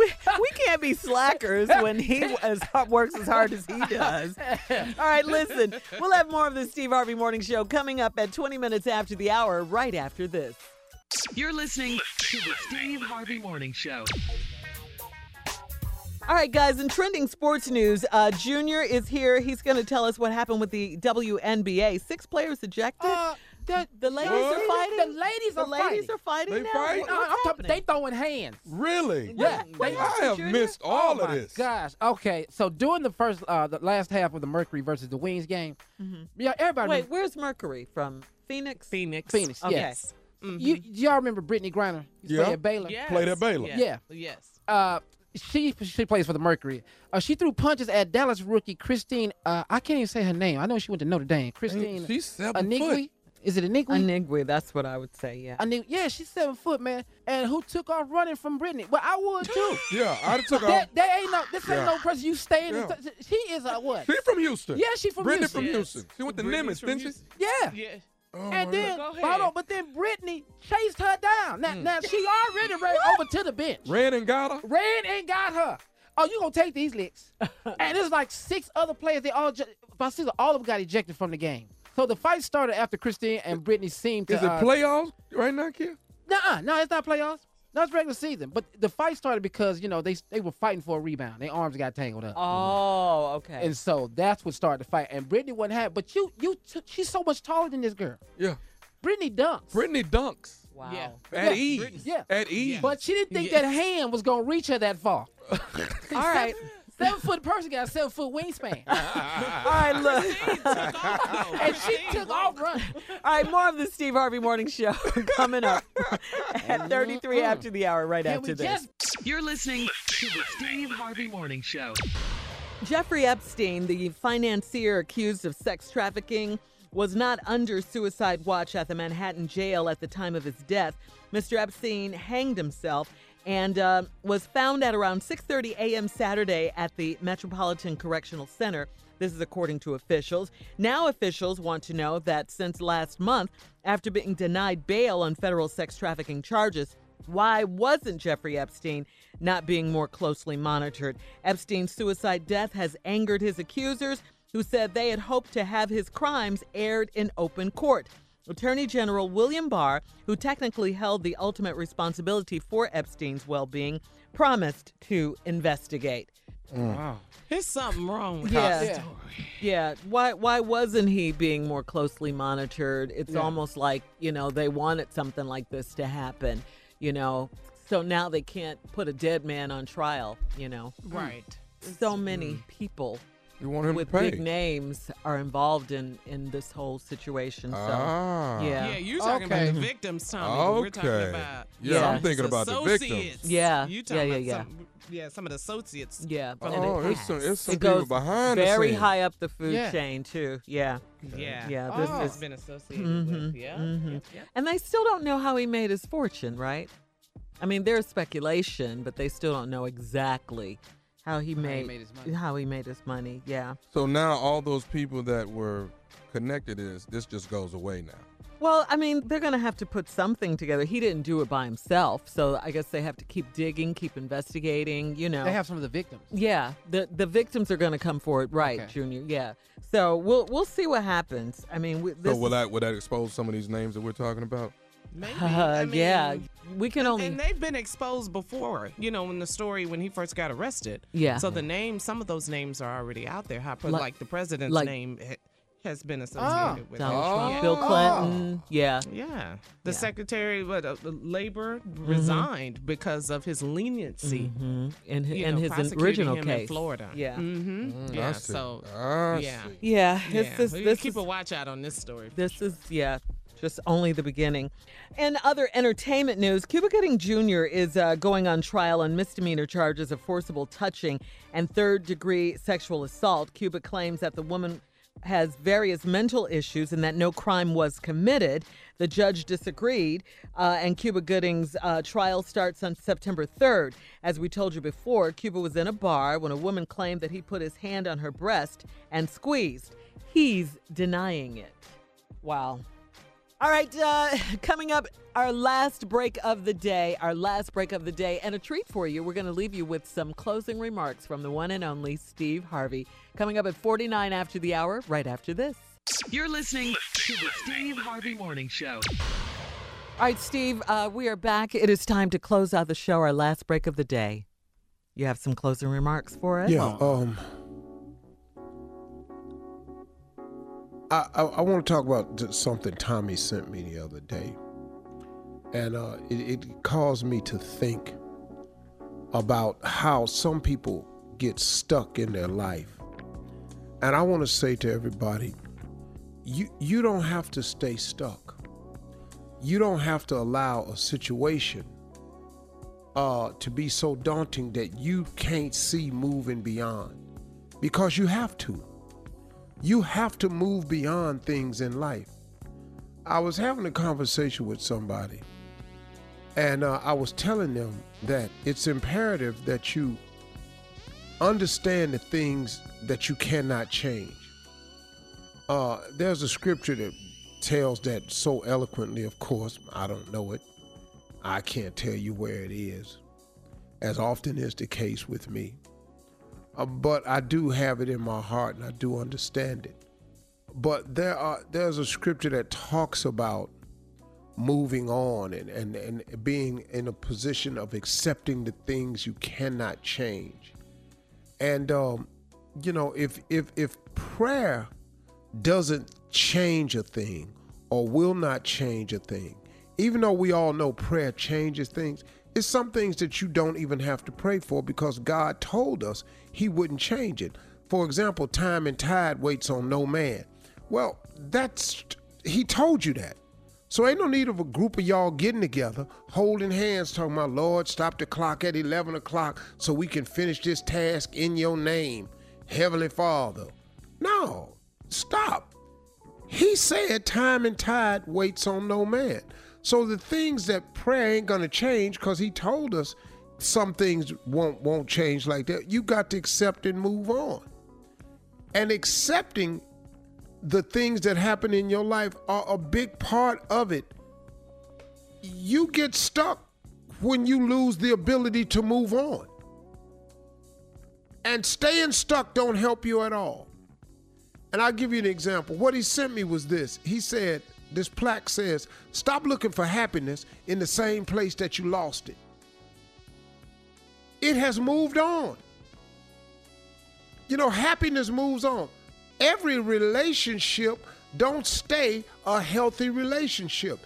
we can't be slackers when he as hard, works as hard as he does. All right, listen. We'll have more of the Steve Harvey Morning Show coming up at twenty minutes after the hour, right after this. You're listening to the Steve Harvey Morning Show. All right, guys, in trending sports news, uh, Junior is here. He's going to tell us what happened with the W N B A. Six players ejected. Uh, the, the ladies what? are fighting. The ladies the are ladies fighting. The ladies are fighting they now. Fight? What, what's uh, happening? They throwing hands. Really? Yeah. What, they, I have Junior? missed all oh of this. Gosh. Okay, so during the first, uh, the last half of the Mercury versus the Wings game, mm-hmm. yeah, everybody. Wait, where's Mercury from? Phoenix? Phoenix. Phoenix, okay. yes. Mm-hmm. You y'all remember Brittany Griner? Yeah. Played at Baylor. Yes. Played at Baylor. Yeah. yeah. Yes. Uh, She she plays for the Mercury. Uh, she threw punches at Dallas rookie Christine. Uh, I can't even say her name. I know she went to Notre Dame. Christine. She's seven foot. Is it Anigwe? Anigwe, that's what I would say, yeah. Anigwe, yeah, she's seven foot, man. And who took off running from Brittany? Well, I would, too. yeah, I took off. That, that ain't no, this ain't yeah. no person you staying yeah. in. She is a what? She's from Houston. Yeah, she's from Brittany Houston. Brittany from Houston. Yes. She went to Nimitz, didn't she? Yeah. Yeah. Oh, and then, hold on, but then Brittany chased her down. Now, mm. now she already ran over to the bench. Ran and got her? Ran and got her. Oh, you going to take these licks. And there's like six other players. They all, my sister, all of them got ejected from the game. So the fight started after Christine and Brittany seemed to. Is it uh, playoffs right now, Kia? Nuh-uh. No, it's not playoffs. No, it's regular season. But the fight started because, you know, they they were fighting for a rebound. Their arms got tangled up. Oh, okay. And so that's what started the fight. And Brittany wasn't happy. But you, you, t- she's so much taller than this girl. Yeah. Brittany dunks. Brittany dunks. Wow. Yeah. At yeah. ease. Brittany. Yeah. At ease. Yeah. But she didn't think yeah. that hand was going to reach her that far. All right. Seven-foot person got a seven-foot wingspan. All right, look. She and she took off running. All right, more of the Steve Harvey Morning Show coming up at thirty-three after the hour, right Can after this. Just... You're listening to the Steve Harvey Morning Show. Jeffrey Epstein, the financier accused of sex trafficking, was not under suicide watch at the Manhattan jail at the time of his death. Mister Epstein hanged himself and uh, was found at around six thirty a.m. Saturday at the Metropolitan Correctional Center. This is according to officials. Now officials want to know that since last month, after being denied bail on federal sex trafficking charges, why wasn't Jeffrey Epstein not being more closely monitored? Epstein's suicide death has angered his accusers, who said they had hoped to have his crimes aired in open court. Attorney General William Barr, who technically held the ultimate responsibility for Epstein's well-being, promised to investigate. Mm. Wow. There's something wrong with yeah. that story. Yeah. Why why wasn't he being more closely monitored? It's yeah. almost like, you know, they wanted something like this to happen, you know. So now they can't put a dead man on trial, you know. Right. So it's, many mm. people. You want him with to pay. Big names are involved in, in this whole situation. So, ah. yeah. Yeah, you're talking okay. about the victims, Tommy. Okay. We're talking about yeah, yeah. I'm thinking about the victims. Yeah. You talking yeah, yeah, about some, yeah. yeah, some of the associates. Yeah. Oh, there's some, there's some it people goes behind very the high up the food yeah. chain, too. Yeah. Yeah. Yeah. This oh. has been associated mm-hmm. with. Yeah. Mm-hmm. Yep, yep. And they still don't know how he made his fortune, right? I mean, there's speculation, but they still don't know exactly How he, made, how he made his money. How he made his money, yeah. So now all those people that were connected is this just goes away now. Well, I mean, they're going to have to put something together. He didn't do it by himself, so I guess they have to keep digging, keep investigating, you know. They have some of the victims. Yeah, the the victims are going to come forward, right, okay. Junior, yeah. So we'll we'll see what happens. I mean, we, this So will that, will that expose some of these names that we're talking about? Maybe. Uh, I mean, yeah, we can only. And they've been exposed before, you know, in the story when he first got arrested. Yeah. So the names, some of those names are already out there. How, like, like the president's like, name has been associated oh, with Donald Trump, yeah. Bill Clinton. Oh. Yeah. Yeah. The yeah. Secretary of uh, Labor mm-hmm. resigned because of his leniency mm-hmm. in, his, in know, his original him case in Florida. Yeah. Mm-hmm. Mm, yeah. So. I yeah. See. Yeah. yeah. It's, it's, well, this keep is, a watch out on this story. This sure. is yeah. just only the beginning. In other entertainment news, Cuba Gooding Junior is uh, going on trial on misdemeanor charges of forcible touching and third-degree sexual assault. Cuba claims that the woman has various mental issues and that no crime was committed. The judge disagreed, uh, and Cuba Gooding's uh, trial starts on September third. As we told you before, Cuba was in a bar when a woman claimed that he put his hand on her breast and squeezed. He's denying it. Wow. All right, uh, coming up, our last break of the day, our last break of the day, and a treat for you. We're going to leave you with some closing remarks from the one and only Steve Harvey. Coming up at forty-nine after the hour, right after this. You're listening to the Steve Harvey Morning Show. All right, Steve, uh, we are back. It is time to close out the show, our last break of the day. You have some closing remarks for us? Yeah, um... I, I, I want to talk about something Tommy sent me the other day, and uh, it, it caused me to think about how some people get stuck in their life. And I want to say to everybody, you, you don't have to stay stuck. You don't have to allow a situation uh, to be so daunting that you can't see moving beyond, because you have to. You have to move beyond things in life. I was having a conversation with somebody, and uh, I was telling them that it's imperative that you understand the things that you cannot change. Uh, there's a scripture that tells that so eloquently, of course. I don't know it. I can't tell you where it is, as often is the case with me. Uh, but I do have it in my heart, and I do understand it. But there are there's a scripture that talks about moving on and, and, and being in a position of accepting the things you cannot change. And, um, you know, if, if, if prayer doesn't change a thing or will not change a thing, even though we all know prayer changes things, it's some things that you don't even have to pray for because God told us he wouldn't change it. For example, time and tide waits on no man. Well, that's, he told you that. So ain't no need of a group of y'all getting together, holding hands, talking about, Lord, stop the clock at eleven o'clock so we can finish this task in your name, Heavenly Father. No, stop. He said time and tide waits on no man. So the things that prayer ain't going to change, because he told us some things won't won't change like that. You got to accept and move on. And accepting the things that happen in your life are a big part of it. You get stuck when you lose the ability to move on. And staying stuck don't help you at all. And I'll give you an example. What he sent me was this. He said, this plaque says, stop looking for happiness in the same place that you lost it. It has moved on. You know, happiness moves on. Every relationship don't stay a healthy relationship.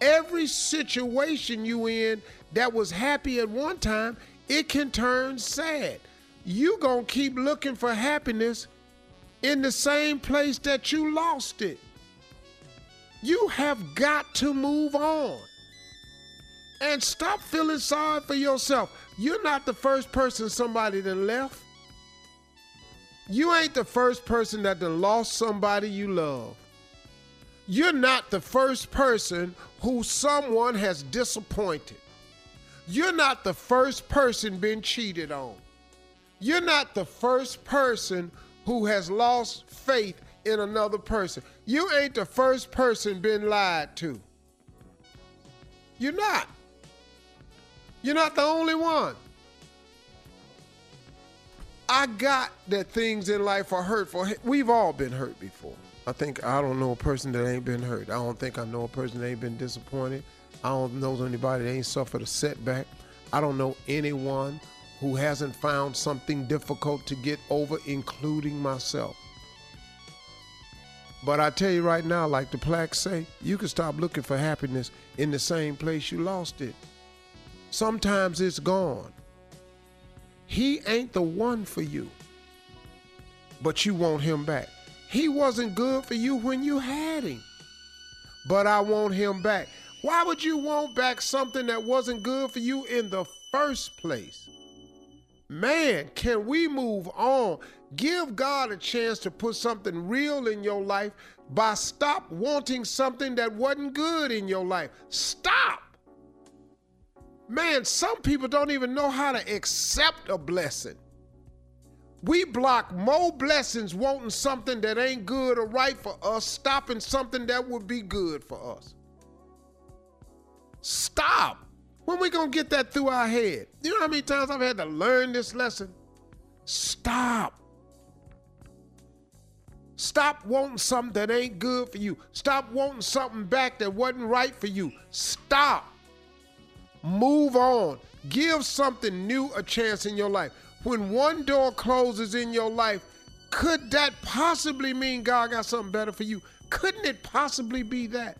Every situation you in that was happy at one time, it can turn sad. You gonna keep looking for happiness in the same place that you lost it. You have got to move on and stop feeling sorry for yourself. You're not the first person somebody done left. You ain't the first person that done lost somebody you love. You're not the first person who someone has disappointed. You're not the first person been cheated on. You're not the first person who has lost faith in another person. You ain't the first person been lied to. You're not. You're not the only one. I got that things in life are hurtful. We've all been hurt before. I think I don't know a person that ain't been hurt. I don't think I know a person that ain't been disappointed. I don't know anybody that ain't suffered a setback. I don't know anyone who hasn't found something difficult to get over, including myself. But I tell you right now, like the plaques say, you can stop looking for happiness in the same place you lost it. Sometimes it's gone. He ain't the one for you, but you want him back. He wasn't good for you when you had him, but I want him back. Why would you want back something that wasn't good for you in the first place? Man, can we move on? Give God a chance to put something real in your life by stop wanting something that wasn't good in your life. Stop. Man, some people don't even know how to accept a blessing. We block more blessings wanting something that ain't good or right for us, stopping something that would be good for us. Stop. When we gonna get that through our head? You know how many times I've had to learn this lesson? Stop. Stop wanting something that ain't good for you. Stop wanting something back that wasn't right for you. Stop. Move on. Give something new a chance in your life. When one door closes in your life, could that possibly mean God got something better for you? Couldn't it possibly be that?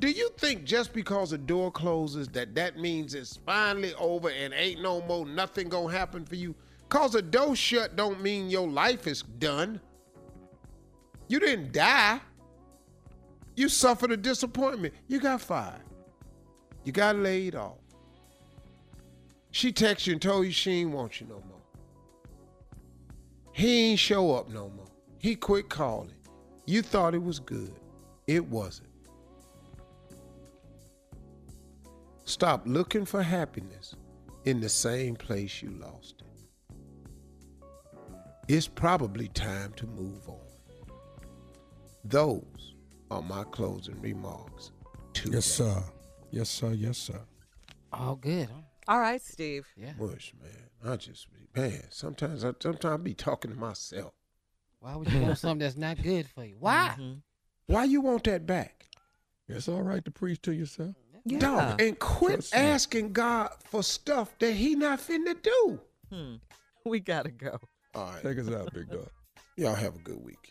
Do you think just because a door closes that that means it's finally over and ain't no more nothing gonna happen for you? Cause a door shut don't mean your life is done. You didn't die. You suffered a disappointment. You got fired. You got laid off. She texted you and told you she ain't want you no more. He ain't show up no more. He quit calling. You thought it was good. It wasn't. Stop looking for happiness in the same place you lost it. It's probably time to move on. Those are my closing remarks today. Yes, sir. Yes, sir. Yes, sir. All good. All right, Steve. Yeah. Bush, man. I just, man, sometimes I sometimes I be talking to myself. Why would you want something that's not good for you? Why? Mm-hmm. Why you want that back? It's all right to preach to yourself. Yeah. Dog, and quit Trust asking me. God for stuff that he not finna do. Hmm. We gotta go. All right. Take us out, big dog. Y'all have a good weekend.